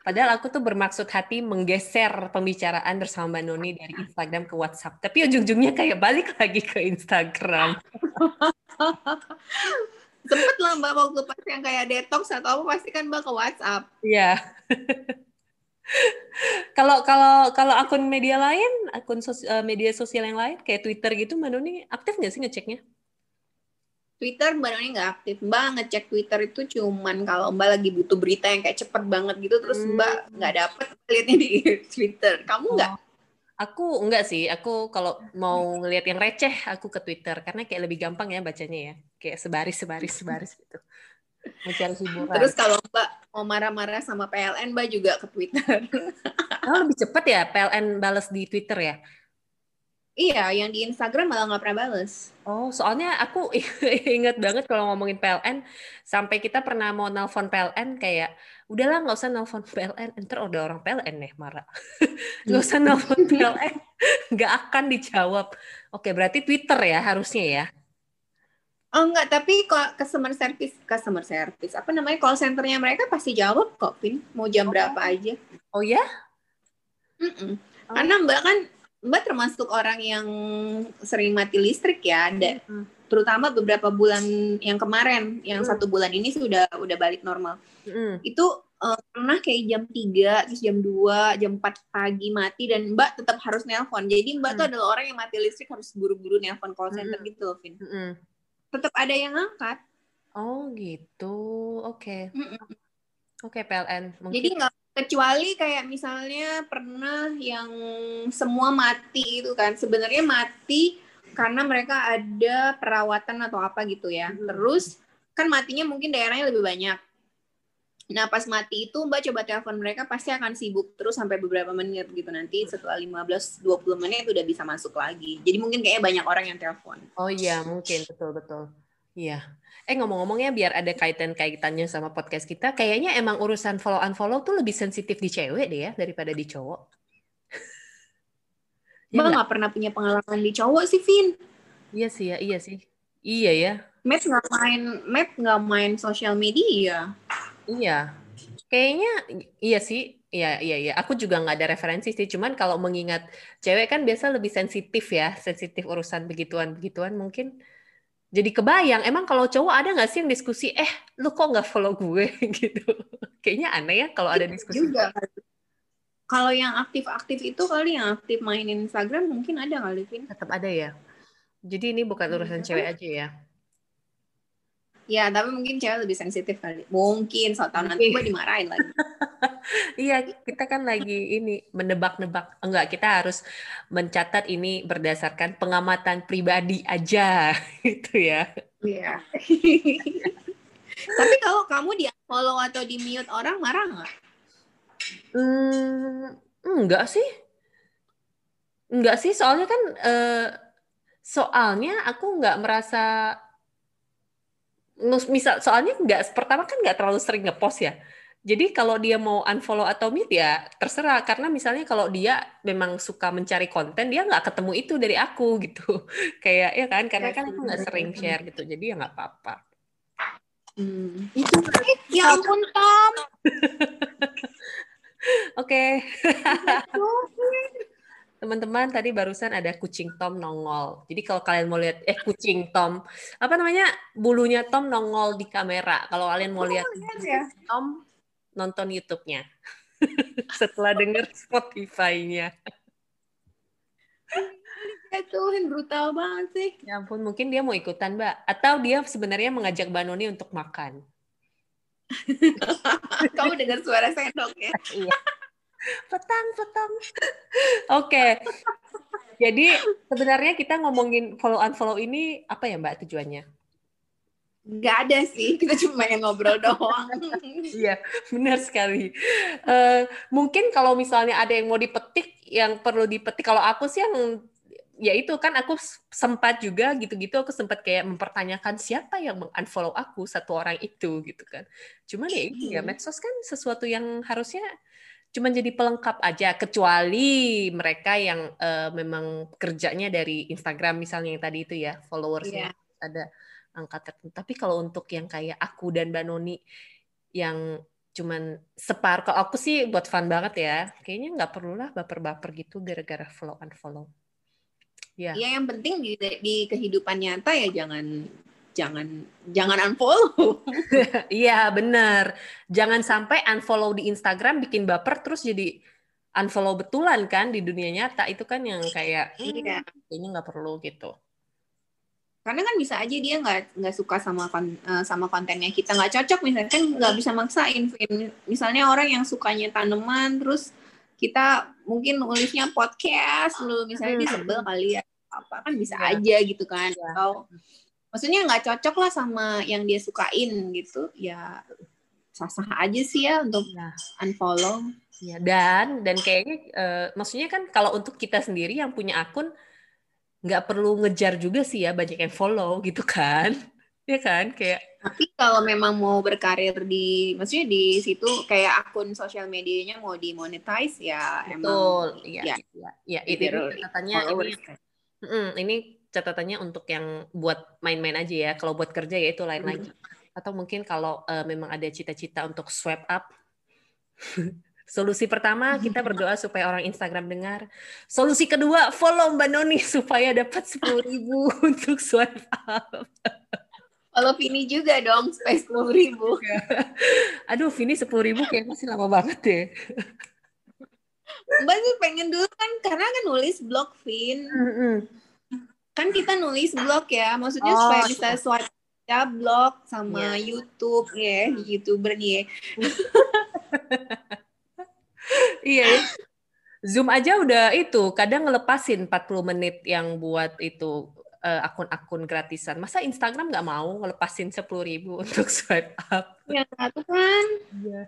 Padahal aku tuh bermaksud hati menggeser pembicaraan bersama Mbak Noni dari Instagram ke WhatsApp, tapi ujung-ujungnya kayak balik lagi ke Instagram. Sempet lah Mbak waktu pas yang kayak detox atau apa pasti kan Mbak ke WhatsApp. Iya. Kalau kalau kalau akun media lain, akun sos, media sosial yang lain kayak Twitter gitu, Mbak Noni aktif nggak sih ngeceknya? Twitter Mbak Noni nggak aktif. Mbak ngecek Twitter itu cuman kalau Mbak lagi butuh berita yang kayak cepet banget gitu, terus hmm. Mbak nggak dapet, liatnya di Twitter. Kamu nggak? Oh, aku nggak sih. Aku kalau mau ngeliat yang receh, aku ke Twitter karena kayak lebih gampang ya bacanya ya. Kayak sebaris, sebaris, sebaris gitu. Mencari hiburan. Terus kalau Mbak mau marah-marah sama P L N, Mbak juga ke Twitter. Oh, lebih cepet ya P L N balas di Twitter ya? Iya, yang di Instagram malah nggak pernah bales. Oh, soalnya aku ingat banget kalau ngomongin P L N, sampai kita pernah mau nelfon P L N kayak, udahlah nggak usah nelfon P L N, ntar udah orang P L N nih marah. Nggak usah nelfon P L N, nggak akan dijawab. Oke, berarti Twitter ya harusnya ya? Oh enggak, tapi kalau customer service, customer service, apa namanya, call centernya mereka pasti jawab kok, Pin. Mau jam oh. berapa aja. Oh ya? Mm-mm. Oh. Karena Mbak kan Mbak termasuk orang yang sering mati listrik ya, ada terutama beberapa bulan yang kemarin, yang hmm. satu bulan ini sudah udah balik normal. Hmm. Itu um, pernah kayak jam tiga, terus jam dua, jam empat pagi mati, dan Mbak tetap harus nelpon. Jadi Mbak hmm. tuh adalah orang yang mati listrik harus buru-buru nelpon call center hmm. gitu loh, Vin. Hmm. Tetap ada yang angkat. Oh gitu, oke. Okay. Oke, okay, P L N. Mungkin. Jadi nggak, kecuali kayak misalnya pernah yang semua mati itu kan. Sebenarnya mati karena mereka ada perawatan atau apa gitu ya. Hmm. Terus kan matinya mungkin daerahnya lebih banyak. Nah pas mati itu Mbak coba telepon mereka pasti akan sibuk terus sampai beberapa menit gitu. Nanti setelah lima belas sampai dua puluh menit udah bisa masuk lagi. Jadi mungkin kayaknya banyak orang yang telepon. Oh iya mungkin, betul-betul. Iya. Eh ngomong-ngomongnya biar ada kaitan-kaitannya sama podcast kita, kayaknya emang urusan follow-unfollow tuh lebih sensitif di cewek deh ya daripada di cowok. Mbak ya, nggak pernah punya pengalaman di cowok sih, Vin. Iya sih ya, iya sih. Iya ya. Matt nggak main, Matt nggak main sosial media. Iya. Kayaknya iya sih. Iya, iya, iya. Aku juga nggak ada referensi sih. Cuman kalau mengingat cewek kan biasa lebih sensitif ya, sensitif urusan begituan-begituan mungkin. Jadi kebayang, emang kalau cowok ada nggak sih yang diskusi, eh lu kok nggak follow gue gitu? Kayaknya aneh ya kalau ada diskusi. Juga. Kalau yang aktif-aktif itu kali, yang aktif mainin Instagram mungkin ada kali, Vin. Tetap ada ya. Jadi ini bukan urusan cewek aja ya. Ya, tapi mungkin cewek lebih sensitif kali. Mungkin, so tau nanti gue dimarahin lagi. Iya, kita kan lagi ini menebak-nebak. Enggak, kita harus mencatat ini berdasarkan pengamatan pribadi aja, gitu ya. Iya. Tapi kalau kamu di-follow atau di-mute orang, marah nggak? Hmm, enggak sih, enggak sih. Soalnya kan, eh, soalnya aku nggak merasa, misal, soalnya nggak, pertama kan nggak terlalu sering ngepost ya. Jadi kalau dia mau unfollow atau mute ya terserah. Karena misalnya kalau dia memang suka mencari konten, dia nggak ketemu itu dari aku gitu. Kayak ya kan, karena kan aku nggak sering share gitu. Jadi ya nggak apa-apa. Hmm. Itu ya ampun Tom. Oke. Teman-teman tadi barusan ada kucing Tom nongol. Jadi kalau kalian mau lihat eh kucing Tom, apa namanya? Bulunya Tom nongol di kamera. Kalau kalian mau lihat oh, ya. Tom nonton YouTube-nya. Setelah denger Spotify-nya. Ya Tuhan, brutal banget sih. Ya ampun, mungkin dia mau ikutan, Mbak. Atau dia sebenarnya mengajak Mbak Noni untuk makan. Kamu dengar suara sendok ya? Iya. Petang, petang. Oke. Okay. Jadi sebenarnya kita ngomongin follow-unfollow ini apa ya Mbak tujuannya? Nggak ada sih. Kita cuma yang ngobrol doang. Iya, benar sekali. Uh, mungkin kalau misalnya ada yang mau dipetik, yang perlu dipetik. Kalau aku sih yang ya itu kan aku sempat juga gitu-gitu aku sempat kayak mempertanyakan siapa yang meng-unfollow aku satu orang itu gitu kan. Cuman ya itu ya medsos kan sesuatu yang harusnya cuman jadi pelengkap aja kecuali mereka yang uh, memang kerjanya dari Instagram misalnya yang tadi itu ya followersnya yeah. ada angka tertentu. Tapi kalau untuk yang kayak aku dan Mbak Noni yang cuman separ kalau aku sih buat fun banget ya. Kayaknya nggak perlulah baper-baper gitu gara-gara follow-unfollow. Iya, ya, yang penting di, di kehidupan nyata ya jangan jangan jangan unfollow. Iya, benar. Jangan sampai unfollow di Instagram bikin baper terus jadi unfollow betulan kan di dunia nyata itu kan yang kayak iya. hmm, ini nggak perlu gitu. Karena kan bisa aja dia nggak nggak suka sama kon, sama kontennya kita nggak cocok misalnya kan nggak bisa maksain. Misalnya orang yang sukanya tanaman terus kita mungkin nulisnya podcast lu misalnya di sebel kali ya apa kan bisa ya. Aja gitu kan atau maksudnya nggak cocok lah sama yang dia sukain gitu ya sah-sah aja sih ya untuk ya. Unfollow ya dan dan kayaknya uh, maksudnya kan kalau untuk kita sendiri yang punya akun nggak perlu ngejar juga sih ya banyak yang follow gitu kan ya kan kayak tapi kalau memang mau berkarir di maksudnya di situ kayak akun sosial medianya mau dimonetize ya betul emang, ya ya, ya, ya itu catatannya ini, mm, ini catatannya untuk yang buat main-main aja ya kalau buat kerja ya itu lain hmm. lagi atau mungkin kalau uh, memang ada cita-cita untuk swipe up Solusi pertama, kita berdoa supaya orang Instagram dengar. Solusi kedua, follow Mbak Noni supaya dapat sepuluh ribu untuk swipe up. Follow Vini juga dong, supaya sepuluh ribu. Aduh, Vini sepuluh ribu kayak masih lama banget deh. Mbak sih pengen dulu kan, karena kan nulis blog, Vin. Mm-hmm. Kan kita nulis blog ya, maksudnya oh, supaya bisa swipe ya blog sama yeah. YouTube ya, yeah. YouTuber nih. Iya, yeah. Zoom aja udah itu, kadang ngelepasin empat puluh menit yang buat itu uh, akun-akun gratisan. Masa Instagram nggak mau ngelepasin sepuluh ribu untuk swipe up? Ya, itu kan. Iya.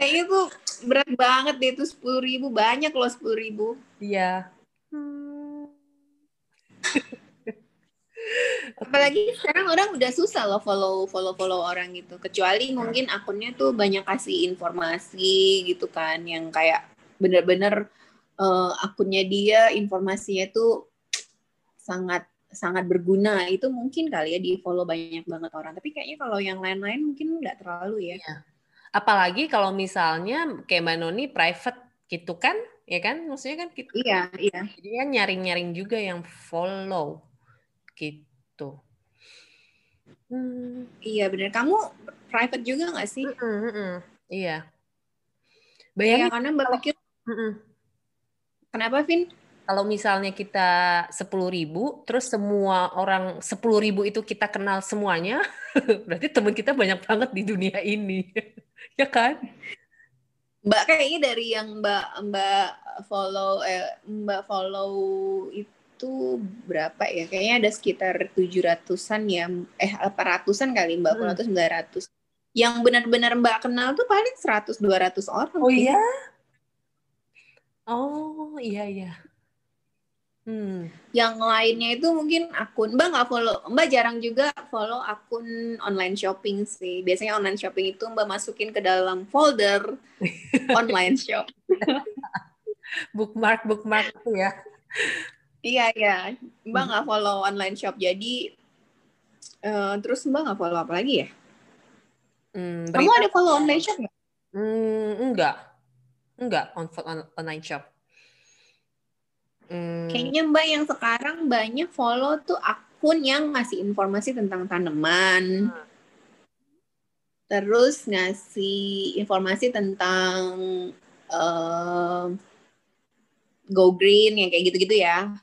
Kayaknya tuh berat banget deh itu sepuluh ribu, banyak loh sepuluh ribu. Iya. Yeah. Hmm. Apalagi sekarang orang udah susah loh follow follow follow orang gitu, kecuali mungkin akunnya tuh banyak kasih informasi gitu kan, yang kayak bener-bener uh, akunnya dia informasinya tuh sangat sangat berguna, itu mungkin kali ya di follow banyak banget orang. Tapi kayaknya kalau yang lain-lain mungkin nggak terlalu ya. Ya, apalagi kalau misalnya kayak Mbak Noni private gitu kan, ya kan, maksudnya kan gitu. Iya iya. Jadi kan nyaring-nyaring juga yang follow gitu. Hmm. Iya benar. Kamu private juga nggak sih? Mm-mm, mm-mm. Iya. Bayangin ya, karena Mbak Mikir. Kenapa, Vin? Kalau misalnya kita sepuluh ribu, terus semua orang sepuluh ribu itu kita kenal semuanya, berarti teman kita banyak banget di dunia ini, ya kan? Mbak kayaknya dari yang Mbak Mbak follow eh, Mbak follow itu itu berapa ya? Kayaknya ada sekitar tujuh ratusan ya, eh delapan ratusan kali Mbak, hmm. sembilan ratus. Yang benar-benar Mbak kenal tuh paling seratus dua ratus orang. Oh iya? Oh iya iya. Hmm. Yang lainnya itu mungkin akun, Mbak nggak follow, Mbak jarang juga follow akun online shopping sih. Biasanya online shopping itu Mbak masukin ke dalam folder online shop. bookmark, bookmark tuh ya. Iya ya, Mbak nggak hmm. follow online shop, jadi uh, terus Mbak nggak follow apa lagi ya? Hmm, berita... Kamu ada follow online shop nggak? Hmm, enggak, enggak on, on, online shop. Hmm. Kayaknya Mbak yang sekarang banyak follow tuh akun yang ngasih informasi tentang tanaman, hmm. terus ngasih informasi tentang uh, Go Green yang kayak gitu-gitu ya.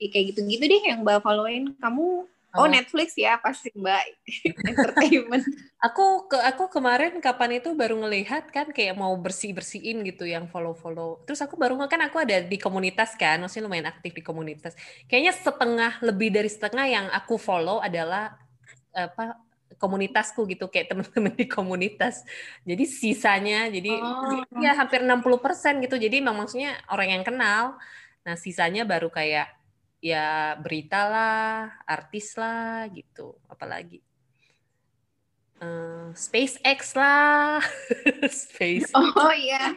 Kayak gitu-gitu deh yang Mbak followin. Kamu oh, oh Netflix ya pasti Mbak. Entertainment. Aku ke aku kemarin kapan itu baru ngelihat kan kayak mau bersih-bersihin gitu yang follow-follow. Terus aku baru kan aku ada di komunitas kan, maksudnya lumayan aktif di komunitas. Kayaknya setengah lebih dari setengah yang aku follow adalah apa komunitasku gitu, kayak teman-teman di komunitas. Jadi sisanya jadi oh. ya hampir enam puluh persen gitu. Jadi memang maksudnya orang yang kenal. Nah, sisanya baru kayak ya beritalah, artis lah gitu, apalagi uh, SpaceX lah, Space. Oh iya,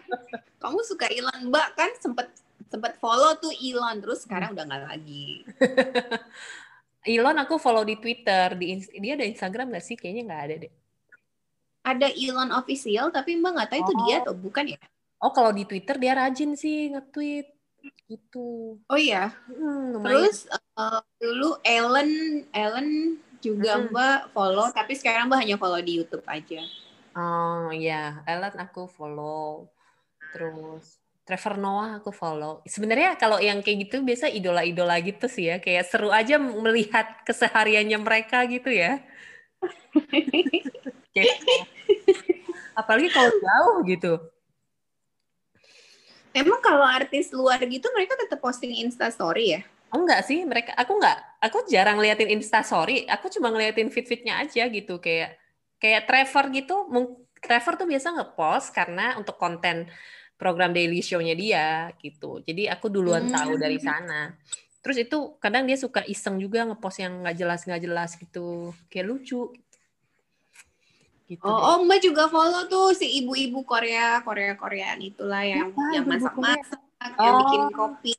kamu suka Elon Mbak kan, sempet sempet follow tuh Elon, terus sekarang udah nggak lagi. Elon aku follow di Twitter, di dia ada Instagram nggak sih? Kayaknya nggak ada deh. Ada Elon official, tapi Mbak nggak tahu oh. itu dia atau bukan ya? Oh kalau di Twitter dia rajin sih nge-tweet. Itu oh iya hmm, terus uh, dulu Ellen Ellen juga hmm. Mbak follow, tapi sekarang Mbak hanya follow di YouTube aja. Oh iya, Ellen aku follow, terus Trevor Noah aku follow. Sebenarnya kalau yang kayak gitu biasa idola-idola gitu sih ya, kayak seru aja melihat kesehariannya mereka gitu ya. Apalagi kalau jauh gitu. Emang kalau artis luar gitu mereka tetap posting Instastory ya? Oh enggak sih, mereka aku enggak, aku jarang liatin Instastory, aku cuma ngeliatin feed-feednya aja gitu, kayak kayak Trevor gitu, Trevor tuh biasa ngepost karena untuk konten program Daily Show-nya dia gitu. Jadi aku duluan hmm. tahu dari sana. Terus itu kadang dia suka iseng juga ngepost yang enggak jelas enggak jelas gitu, kayak lucu. Gitu oh, oh, Mbak juga follow tuh si ibu-ibu Korea, Korea-Koreaan itulah yang ya, yang masak-masak, oh. yang bikin kopi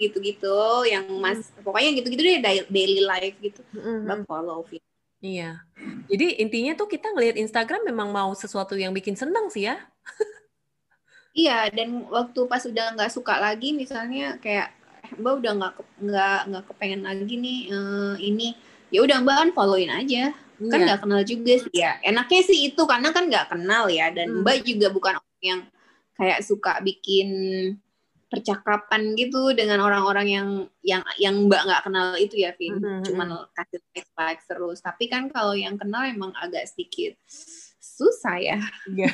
gitu-gitu, yang mas, pokoknya gitu-gitu deh daily life gitu. Mm-hmm. Mbak follow. Iya. Jadi intinya tuh kita ngelihat Instagram memang mau sesuatu yang bikin senang sih ya. Iya, dan waktu pas udah nggak suka lagi, misalnya kayak eh, Mbak udah nggak nggak nggak kepengen lagi nih eh, ini, ya udah Mbak kan followin aja, kan nggak yeah. kenal juga sih ya. Enaknya sih itu karena kan nggak kenal ya, dan hmm. Mbak juga bukan orang yang kayak suka bikin percakapan gitu dengan orang-orang yang yang yang Mbak nggak kenal itu ya, Vin. Hmm. Cuman kasih like like terus. Tapi kan kalau yang kenal emang agak sedikit susah ya. Yeah.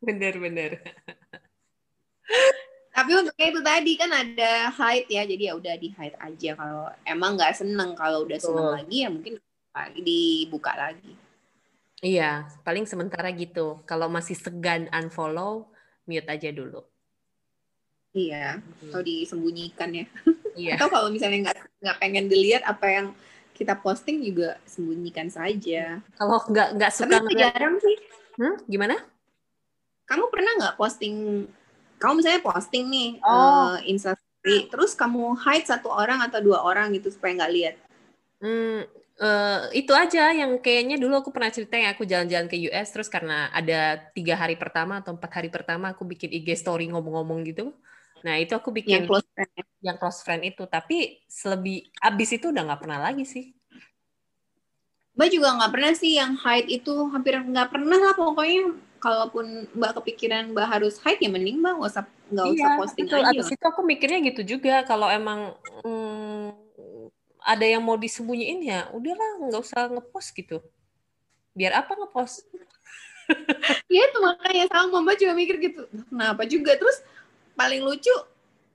Bener-bener. Tapi untuk itu tadi kan ada hide ya, jadi ya udah di hide aja kalau emang nggak seneng. Kalau udah seneng oh. lagi ya mungkin dibuka lagi. Iya, paling sementara gitu. Kalau masih segan unfollow, mute aja dulu. Iya, atau disembunyikan ya. Iya. Atau kalau misalnya nggak nggak pengen dilihat apa yang kita posting juga sembunyikan saja. Kalau nggak nggak suka. Tapi jarang sih. Hmm, gimana? Kamu pernah nggak posting, kamu misalnya posting nih oh. uh, Instastory, terus kamu hide satu orang atau dua orang gitu supaya nggak lihat? Hmm, uh, itu aja yang kayaknya dulu aku pernah cerita yang aku jalan-jalan ke U S, terus karena ada tiga hari pertama atau empat hari pertama aku bikin I G story ngomong-ngomong gitu. Nah itu aku bikin yang close friend, yang close friend itu, tapi selebih abis itu udah nggak pernah lagi sih. Mbak juga nggak pernah sih yang hide itu, hampir nggak pernah lah pokoknya. Kalaupun Mbak kepikiran Mbak harus hide, ya mending Mbak nggak usah, nggak iya, usah posting betul. Aja. Iya, abis itu aku mikirnya gitu juga. Kalau emang hmm, ada yang mau disembunyiin ya, udahlah nggak usah ngepost gitu. Biar apa ngepost? Ya itu makanya sama Mbak juga mikir gitu. Kenapa juga? Terus paling lucu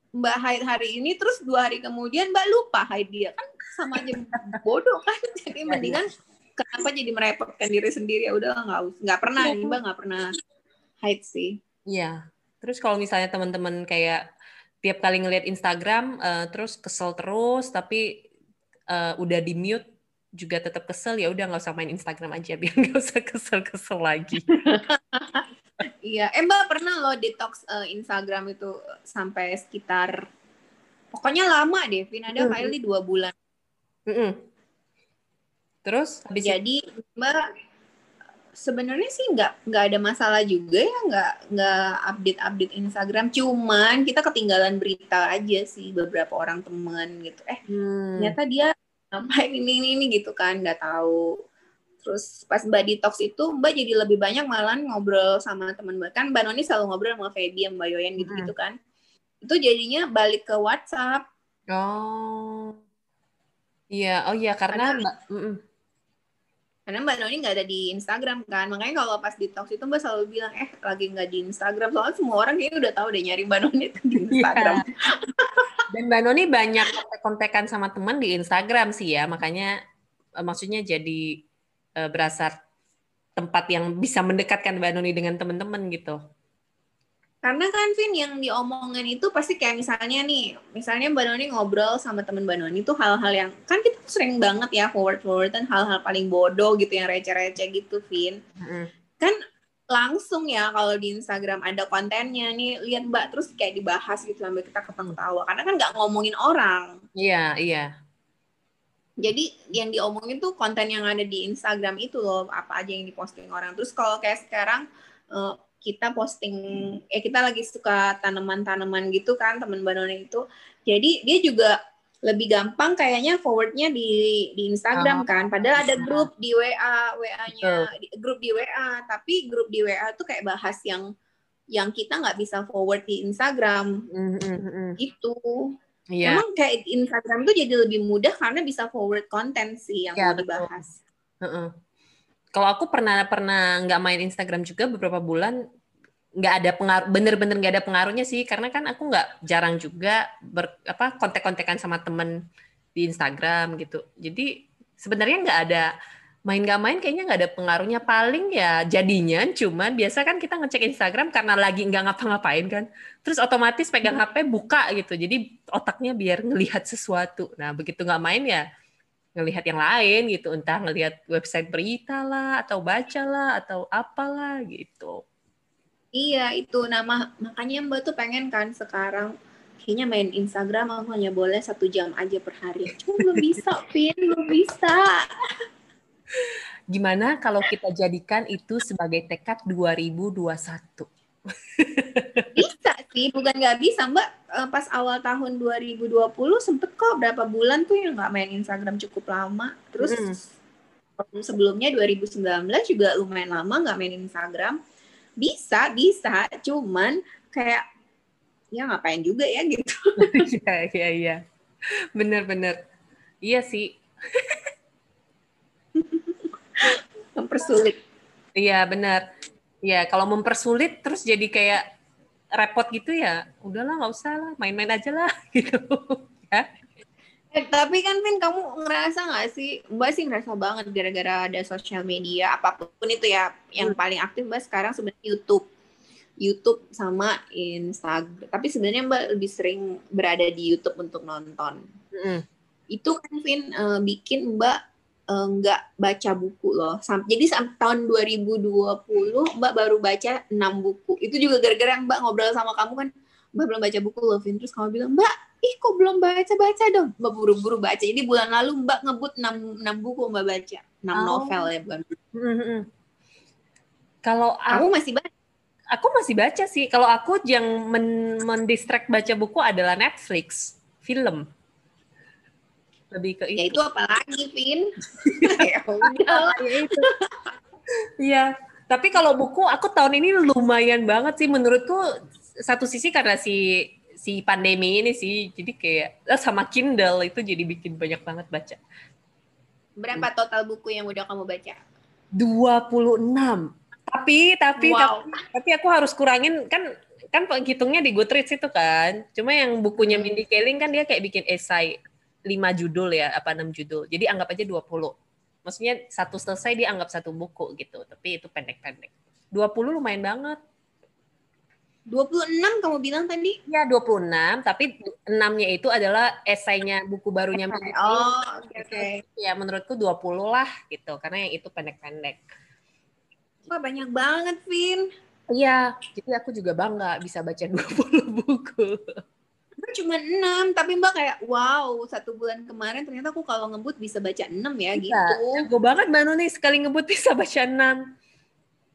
Mbak hide hari ini, terus dua hari kemudian Mbak lupa hide dia, kan sama aja bodoh kan. Jadi ya, mendingan. Ya. Kenapa jadi merepotkan diri sendiri? Ya udah nggak nggak pernah ya. Mbak nggak pernah hide sih. Iya. Terus kalau misalnya teman-teman kayak tiap kali ngelihat Instagram uh, terus kesel terus, tapi uh, udah di mute juga tetap kesel, ya udah nggak usah main Instagram aja biar nggak usah kesel-kesel lagi. Iya. eh, Mbak pernah lo detox uh, Instagram itu sampai sekitar pokoknya lama deh. Vin ada mm-hmm. kali dua bulan. Mm-hmm. Terus habis jadi Mbak sebenarnya sih nggak nggak ada masalah juga ya, nggak nggak update update Instagram, cuman kita ketinggalan berita aja sih beberapa orang temen gitu eh hmm. ternyata dia ngapain ini, ini ini gitu kan, nggak tahu. Terus pas Mbak detox itu Mbak jadi lebih banyak malah ngobrol sama temen Mbak, kan Mbak Noni selalu ngobrol sama Feby, Mbak Yoyan gitu gitu hmm. kan, itu jadinya balik ke WhatsApp. Oh iya, oh iya karena, karena Mbak mm-mm. karena Mbak Noni nggak ada di Instagram kan, makanya kalau pas detox itu Mbak selalu bilang eh lagi nggak di Instagram, soalnya semua orang kayaknya udah tahu deh nyari Mbak Noni di Instagram. Yeah. Dan Mbak Noni banyak kontak-kontakan sama teman di Instagram sih ya, makanya maksudnya jadi eh, berasar tempat yang bisa mendekatkan Mbak Noni dengan teman-teman gitu. Karena kan Vin yang diomongin itu pasti kayak misalnya nih, misalnya Mbak Noni ngobrol sama temen Mbak Noni itu hal-hal yang, kan kita sering banget ya forward-forwardan hal-hal paling bodoh gitu, yang receh-receh gitu Vin. Mm-hmm. Kan langsung ya kalau di Instagram ada kontennya nih, lihat Mbak terus kayak dibahas gitu sampai kita ketawa-ketawa. Karena kan nggak ngomongin orang. Iya, yeah, iya. Yeah. Jadi yang diomongin tuh konten yang ada di Instagram itu loh, apa aja yang diposting orang. Terus kalau kayak sekarang, uh, kita posting, eh kita lagi suka tanaman-tanaman gitu kan, teman Mbak Noni itu. Jadi dia juga lebih gampang kayaknya forwardnya di di Instagram oh, kan. Padahal ada grup di W A, W A-nya di, grup di W A, tapi grup di W A tuh kayak bahas yang yang kita nggak bisa forward di Instagram. Mm-hmm. Itu. Yeah. Memang kayak Instagram tuh jadi lebih mudah karena bisa forward konten sih yang yeah, mau dibahas. Uh-uh. Kalau aku pernah pernah nggak main Instagram juga beberapa bulan, nggak ada pengaruh, bener-bener nggak ada pengaruhnya sih, karena kan aku nggak jarang juga ber, apa kontak-kontakan sama temen di Instagram gitu. Jadi sebenarnya nggak ada main nggak main kayaknya nggak ada pengaruhnya, paling ya jadinya cuman biasa kan kita ngecek Instagram karena lagi nggak ngapa-ngapain kan, terus otomatis pegang H P buka gitu, jadi otaknya biar ngelihat sesuatu. Nah begitu nggak main ya ngelihat yang lain gitu, entah ngelihat website berita lah, atau baca lah, atau apalah gitu. Iya itu, nah makanya Mbak tuh pengen kan sekarang, kayaknya main Instagram aku hanya boleh satu jam aja per hari. Cuma belum bisa, Vin, belum bisa. Gimana kalau kita jadikan itu sebagai tekad dua ribu dua puluh satu? Bisa sih, bukan nggak bisa Mbak. Pas awal tahun dua ribu dua puluh sempet kok berapa bulan tuh yang nggak main Instagram cukup lama. Terus hmm. sebelumnya dua ribu sembilan belas juga lumayan lama nggak main Instagram. Bisa, bisa. Cuman kayak ya ngapain juga ya gitu. Iya, iya, iya. Bener-bener. Iya sih. Mempersulit. Iya, benar. Ya, kalau mempersulit terus jadi kayak repot gitu ya, udahlah nggak usah lah, main-main aja lah gitu. Ya. Eh, tapi kan Vin, kamu ngerasa nggak sih, Mbak sih ngerasa banget gara-gara ada sosial media, apapun itu ya, yang hmm. paling aktif Mbak sekarang sebenarnya YouTube. YouTube sama Instagram. Tapi sebenarnya Mbak lebih sering berada di YouTube untuk nonton. Hmm. Itu kan Vin, uh, bikin Mbak nggak uh, baca buku loh. Samp- jadi sampai tahun dua ribu dua puluh Mbak baru baca enam buku. Itu juga gara-gara Mbak ngobrol sama kamu kan, Mbak belum baca buku loh, Vin. Terus kamu bilang, Mbak, ih kok belum baca-baca dong? Mbak buru-buru baca. Jadi bulan lalu Mbak ngebut enam buku Mbak baca. enam oh. novel ya, bukan. Mm-hmm. Kalau aku, aku masih baca. Aku masih baca sih. Kalau aku yang men- mendistract baca buku adalah Netflix, film. Lebih ke itu. Ya itu apalagi, Vin. Ya udahlah ya itu. Iya, tapi kalau buku aku tahun ini lumayan banget sih menurutku, satu sisi karena si si pandemi ini sih, jadi kayak sama Kindle itu jadi bikin banyak banget baca. Berapa hmm. total buku yang udah kamu baca? dua puluh enam. Tapi tapi wow. tapi, tapi aku harus kurangin kan kan hitungnya di Goodreads itu kan. Cuma yang bukunya Mindy Kaling kan dia kayak bikin esai lima judul ya, apa enam judul. Jadi anggap aja dua puluh. Maksudnya satu selesai dia anggap satu buku gitu. Tapi itu pendek-pendek. dua puluh lumayan banget. dua puluh enam kamu bilang tadi? Ya, dua puluh enam. Tapi enamnya itu adalah esainya, buku barunya. Okay. Oh, oke. Okay. Ya, menurutku dua puluh lah gitu. Karena yang itu pendek-pendek. Wah, banyak banget, Vin. Iya. Jadi aku juga bangga bisa baca dua puluh buku. Cuma enam, tapi Mbak kayak wow, satu bulan kemarin ternyata aku kalau ngebut bisa baca enam ya bisa. Gitu. Jago banget Mbak Nuni, sekali ngebut bisa baca enam.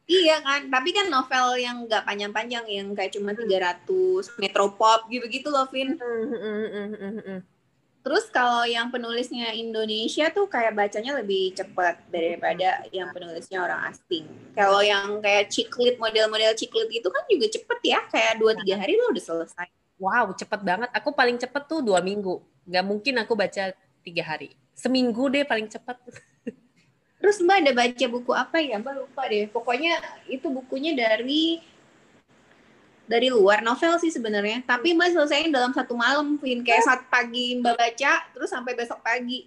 Iya kan, tapi kan novel yang gak panjang-panjang, yang kayak cuma tiga ratus metropop gitu-gitu loh, Vin. Terus kalau yang penulisnya Indonesia tuh kayak bacanya lebih cepat daripada yang penulisnya orang asing. Kalau yang kayak ciklit, model-model ciklit gitu kan juga cepet ya, kayak dua tiga hari lo udah selesai. Wow, cepet banget. Aku paling cepet tuh dua minggu. Gak mungkin aku baca tiga hari. Seminggu deh paling cepet. Terus Mbak ada baca buku apa ya? Mbak lupa deh. Pokoknya itu bukunya dari dari luar, novel sih sebenarnya. Tapi Mbak selesaiin dalam satu malam, Vin. Kayak saat pagi Mbak baca, terus sampai besok pagi.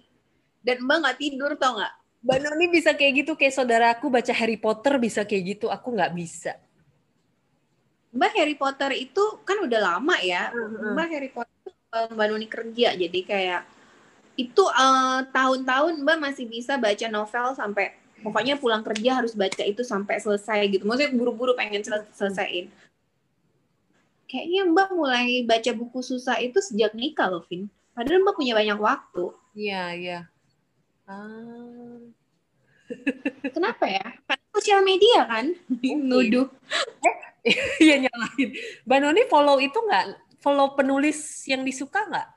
Dan Mbak nggak tidur, tau nggak? Mbak Noni bisa kayak gitu, kayak saudaraku baca Harry Potter bisa kayak gitu. Aku nggak bisa. Mbak Harry Potter itu kan udah lama ya. Mm-hmm. Mbak Harry Potter Mbak Nuni kerja, jadi kayak itu uh, tahun-tahun Mbak masih bisa baca novel sampai pokoknya pulang kerja harus baca itu sampai selesai gitu. Maksudnya buru-buru pengen sel- selesaiin. Kayaknya Mbak mulai baca buku susah itu sejak nikah loh, Vin. Padahal Mbak punya banyak waktu. Iya, iya. Ah. Kenapa ya? Karena sosial media kan nuduh. Iya nyalahin. Mbak Noni follow itu nggak? Follow penulis yang disuka nggak?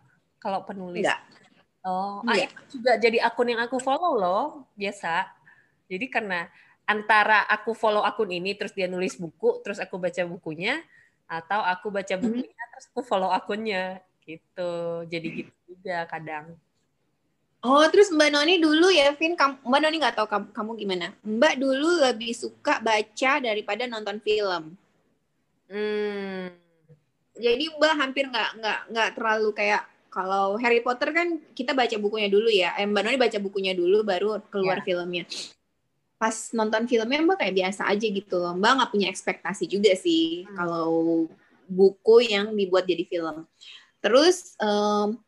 Kalau penulis? Nggak. Oh, ah, itu juga jadi akun yang aku follow loh, biasa. Jadi karena antara aku follow akun ini, terus dia nulis buku, terus aku baca bukunya, atau aku baca bukunya, mm-hmm. terus aku follow akunnya, gitu. Jadi gitu juga kadang. Oh, terus Mbak Noni dulu ya, Vin, kamu, Mbak Noni nggak tahu kamu, kamu gimana. Mbak dulu lebih suka baca daripada nonton film. Hmm. Jadi Mbak hampir nggak nggak nggak terlalu kayak kalau Harry Potter kan kita baca bukunya dulu ya. Eh, Mbak Noni baca bukunya dulu, baru keluar yeah. filmnya. Pas nonton filmnya Mbak kayak biasa aja gitu loh. Mbak nggak punya ekspektasi juga sih hmm. kalau buku yang dibuat jadi film. Terus. Um,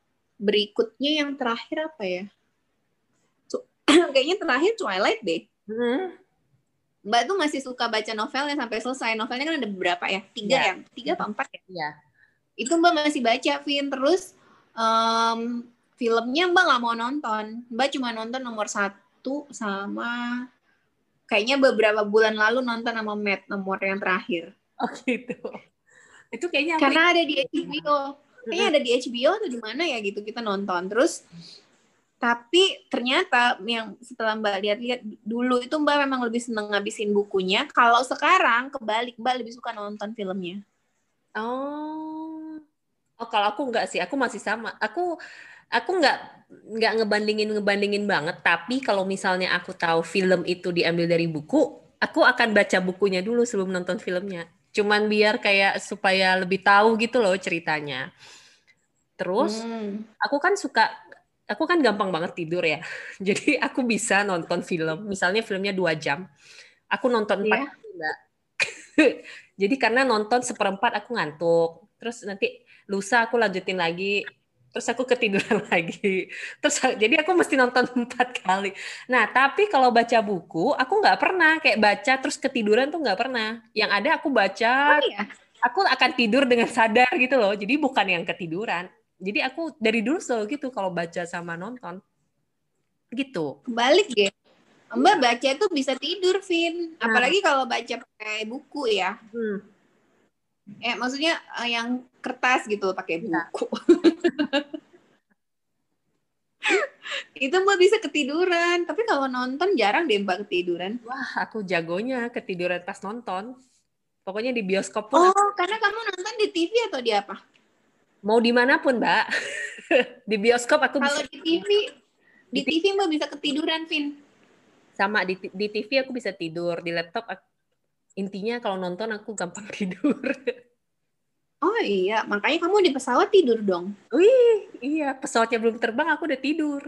Berikutnya yang terakhir apa ya? So, kayaknya terakhir Twilight deh. Hmm. Mbak tuh masih suka baca novelnya sampai selesai. Novelnya kan ada berapa ya? Tiga ya? ya? Tiga apa empat ya? ya? Itu Mbak masih baca, Vin. Terus um, filmnya Mbak nggak mau nonton. Mbak cuma nonton nomor satu sama kayaknya beberapa bulan lalu nonton sama Matt, nomor yang terakhir. Oh gitu. Itu kayaknya karena ada di H B O. Kayaknya ada di H B O atau di mana ya gitu kita nonton. Terus tapi ternyata yang setelah Mbak lihat-lihat dulu itu Mbak memang lebih seneng ngabisin bukunya. Kalau sekarang kebalik, Mbak lebih suka nonton filmnya. Oh. Oh, kalau aku enggak sih, aku masih sama. Aku aku enggak enggak ngebandingin-ngebandingin banget, tapi kalau misalnya aku tahu film itu diambil dari buku, aku akan baca bukunya dulu sebelum nonton filmnya. Cuman biar kayak supaya lebih tahu gitu loh ceritanya. Terus hmm. aku kan suka Aku kan gampang banget tidur ya. Jadi aku bisa nonton film. Misalnya filmnya dua jam. Aku nonton empat yeah. jam, Mbak. Jadi karena nonton seperempat aku ngantuk. Terus nanti lusa aku lanjutin lagi. Terus aku ketiduran lagi. Terus jadi aku mesti nonton empat kali. Nah, tapi kalau baca buku, aku nggak pernah. Kayak baca terus ketiduran tuh nggak pernah. Yang ada aku baca, oh, iya. aku akan tidur dengan sadar gitu loh. Jadi bukan yang ketiduran. Jadi aku dari dulu selalu gitu kalau baca sama nonton. Gitu. Kebalik ya. Mbak baca itu bisa tidur, Vin. Apalagi nah. kalau baca pakai buku ya. Hmm. Eh, maksudnya yang kertas gitu pakai buku. Nah. Itu Mbak bisa ketiduran. Tapi kalau nonton jarang deh Mbak ketiduran. Wah, aku jagonya ketiduran pas nonton. Pokoknya di bioskop pun. Oh, aku... karena kamu nonton di T V atau di apa? Mau dimanapun, Mbak. Di bioskop aku kalau bisa... Kalau di T V, di T V Mbak bisa ketiduran, Vin. Sama, di, di T V aku bisa tidur. Di laptop, aku, intinya kalau nonton aku gampang tidur. Oh iya, makanya kamu di pesawat tidur dong. Wih, iya. Pesawatnya belum terbang, aku udah tidur.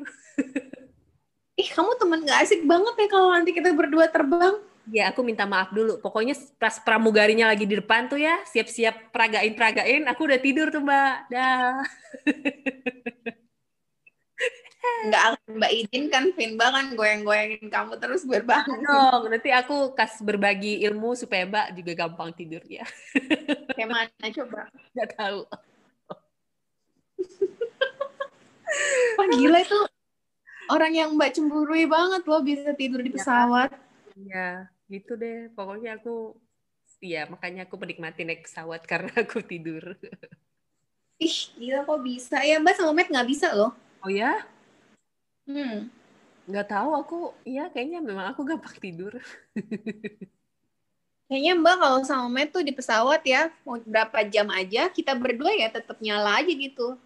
Ih, kamu teman gak asik banget ya kalau nanti kita berdua terbang. Ya, aku minta maaf dulu. Pokoknya pas pramugarinya lagi di depan tuh ya, siap-siap peragain-peragain, aku udah tidur tuh, Mbak. Dah. Nggak akan Mbak izinkan, Vin, Mbak kan goyang-goyangin kamu terus berbangun. Oh, nanti aku kas berbagi ilmu supaya Mbak juga gampang tidur ya. Kayak mana coba? Nggak tahu. Wah, gila itu. Orang yang Mbak cemburui banget loh bisa tidur di pesawat. Ya, gitu deh. Pokoknya aku, ya makanya aku menikmati naik pesawat karena aku tidur. Ih, gila kok bisa. Ya Mbak sama Matt nggak bisa loh. Oh ya? Hmm. Nggak tahu aku, ya kayaknya memang aku gampang tidur. Kayaknya Mbak kalau sama Matt tuh di pesawat ya, mau berapa jam aja, kita berdua ya tetap nyala aja gitu.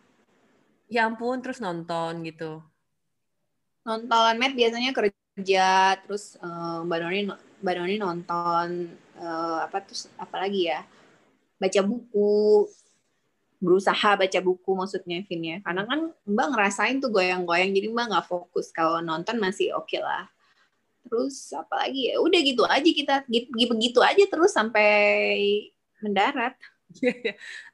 Ya ampun, terus nonton gitu. Nonton, Matt biasanya kerja. kerja terus uh, Mbak Noni Mbak Noni nonton uh, apa terus apalagi ya baca buku, berusaha baca buku maksudnya Vin ya, karena kan Mbak ngerasain tuh goyang-goyang jadi Mbak nggak fokus. Kalau nonton masih oke okay lah. Terus apalagi ya udah gitu aja kita begitu aja terus sampai mendarat.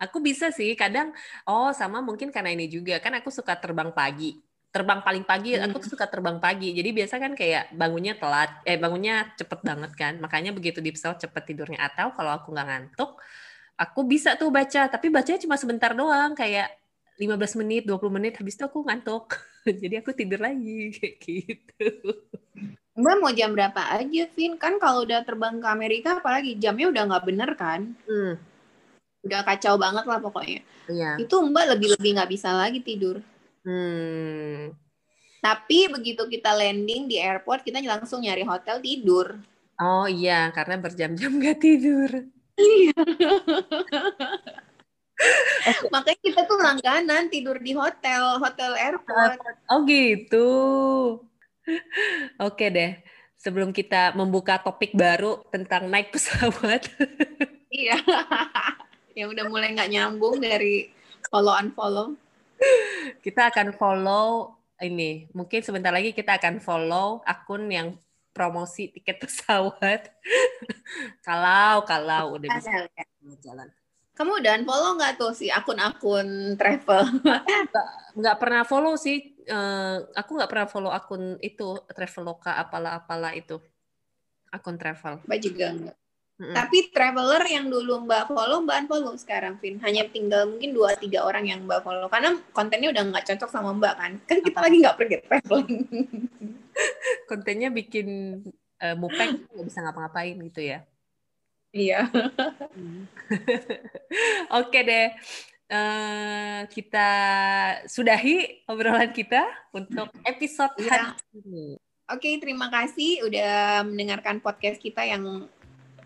Aku bisa sih kadang oh sama mungkin karena ini juga kan aku suka terbang pagi. Terbang paling pagi, hmm. aku suka terbang pagi. Jadi biasa kan kayak bangunnya telat, eh bangunnya cepet banget kan. Makanya begitu di pesawat cepet tidurnya. Atau kalau aku nggak ngantuk, aku bisa tuh baca. Tapi bacanya cuma sebentar doang, kayak lima belas menit, dua puluh menit. Habis itu aku ngantuk. Jadi aku tidur lagi, kayak gitu. Mbak mau jam berapa aja, Vin? Kan kalau udah terbang ke Amerika, apalagi jamnya udah nggak bener kan? Hmm. Udah kacau banget lah pokoknya. Yeah. Itu Mbak lebih-lebih nggak bisa lagi tidur. Hmm. Tapi begitu kita landing di airport, kita langsung nyari hotel tidur. Oh iya, karena berjam-jam gak tidur. Iya. Makanya kita tuh langganan tidur di hotel, hotel airport. Oh gitu. Oke deh, sebelum kita membuka topik baru tentang naik pesawat. Iya. Yang udah mulai gak nyambung dari follow-unfollow. Kita akan follow ini. Mungkin sebentar lagi kita akan follow akun yang promosi tiket pesawat. kalau kalau udah bisa jalan. Kamu udah unfollow nggak tuh si akun-akun travel? Nggak pernah follow sih. Uh, aku nggak pernah follow akun itu Traveloka apalah-apalah itu. Akun travel. Mbak juga nggak. Mm-hmm. Tapi traveler yang dulu Mbak follow, Mbak unfollow sekarang, Vin. Hanya tinggal mungkin dua tiga orang yang Mbak follow. Karena kontennya udah nggak cocok sama Mbak, kan? Kan kita Apa? lagi nggak pergi traveling. Kontennya bikin uh, mupeng, nggak bisa ngapa-ngapain gitu ya? Iya. Oke deh. Uh, kita sudahi obrolan kita untuk episode ya. Hari ini. Oke, terima kasih udah mendengarkan podcast kita yang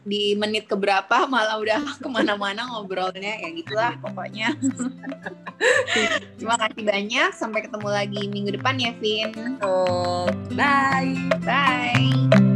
di menit keberapa malah udah kemana-mana ngobrolnya. Ya gitulah pokoknya. Terima kasih banyak. Sampai ketemu lagi minggu depan ya, Vin. Oh, bye. Bye.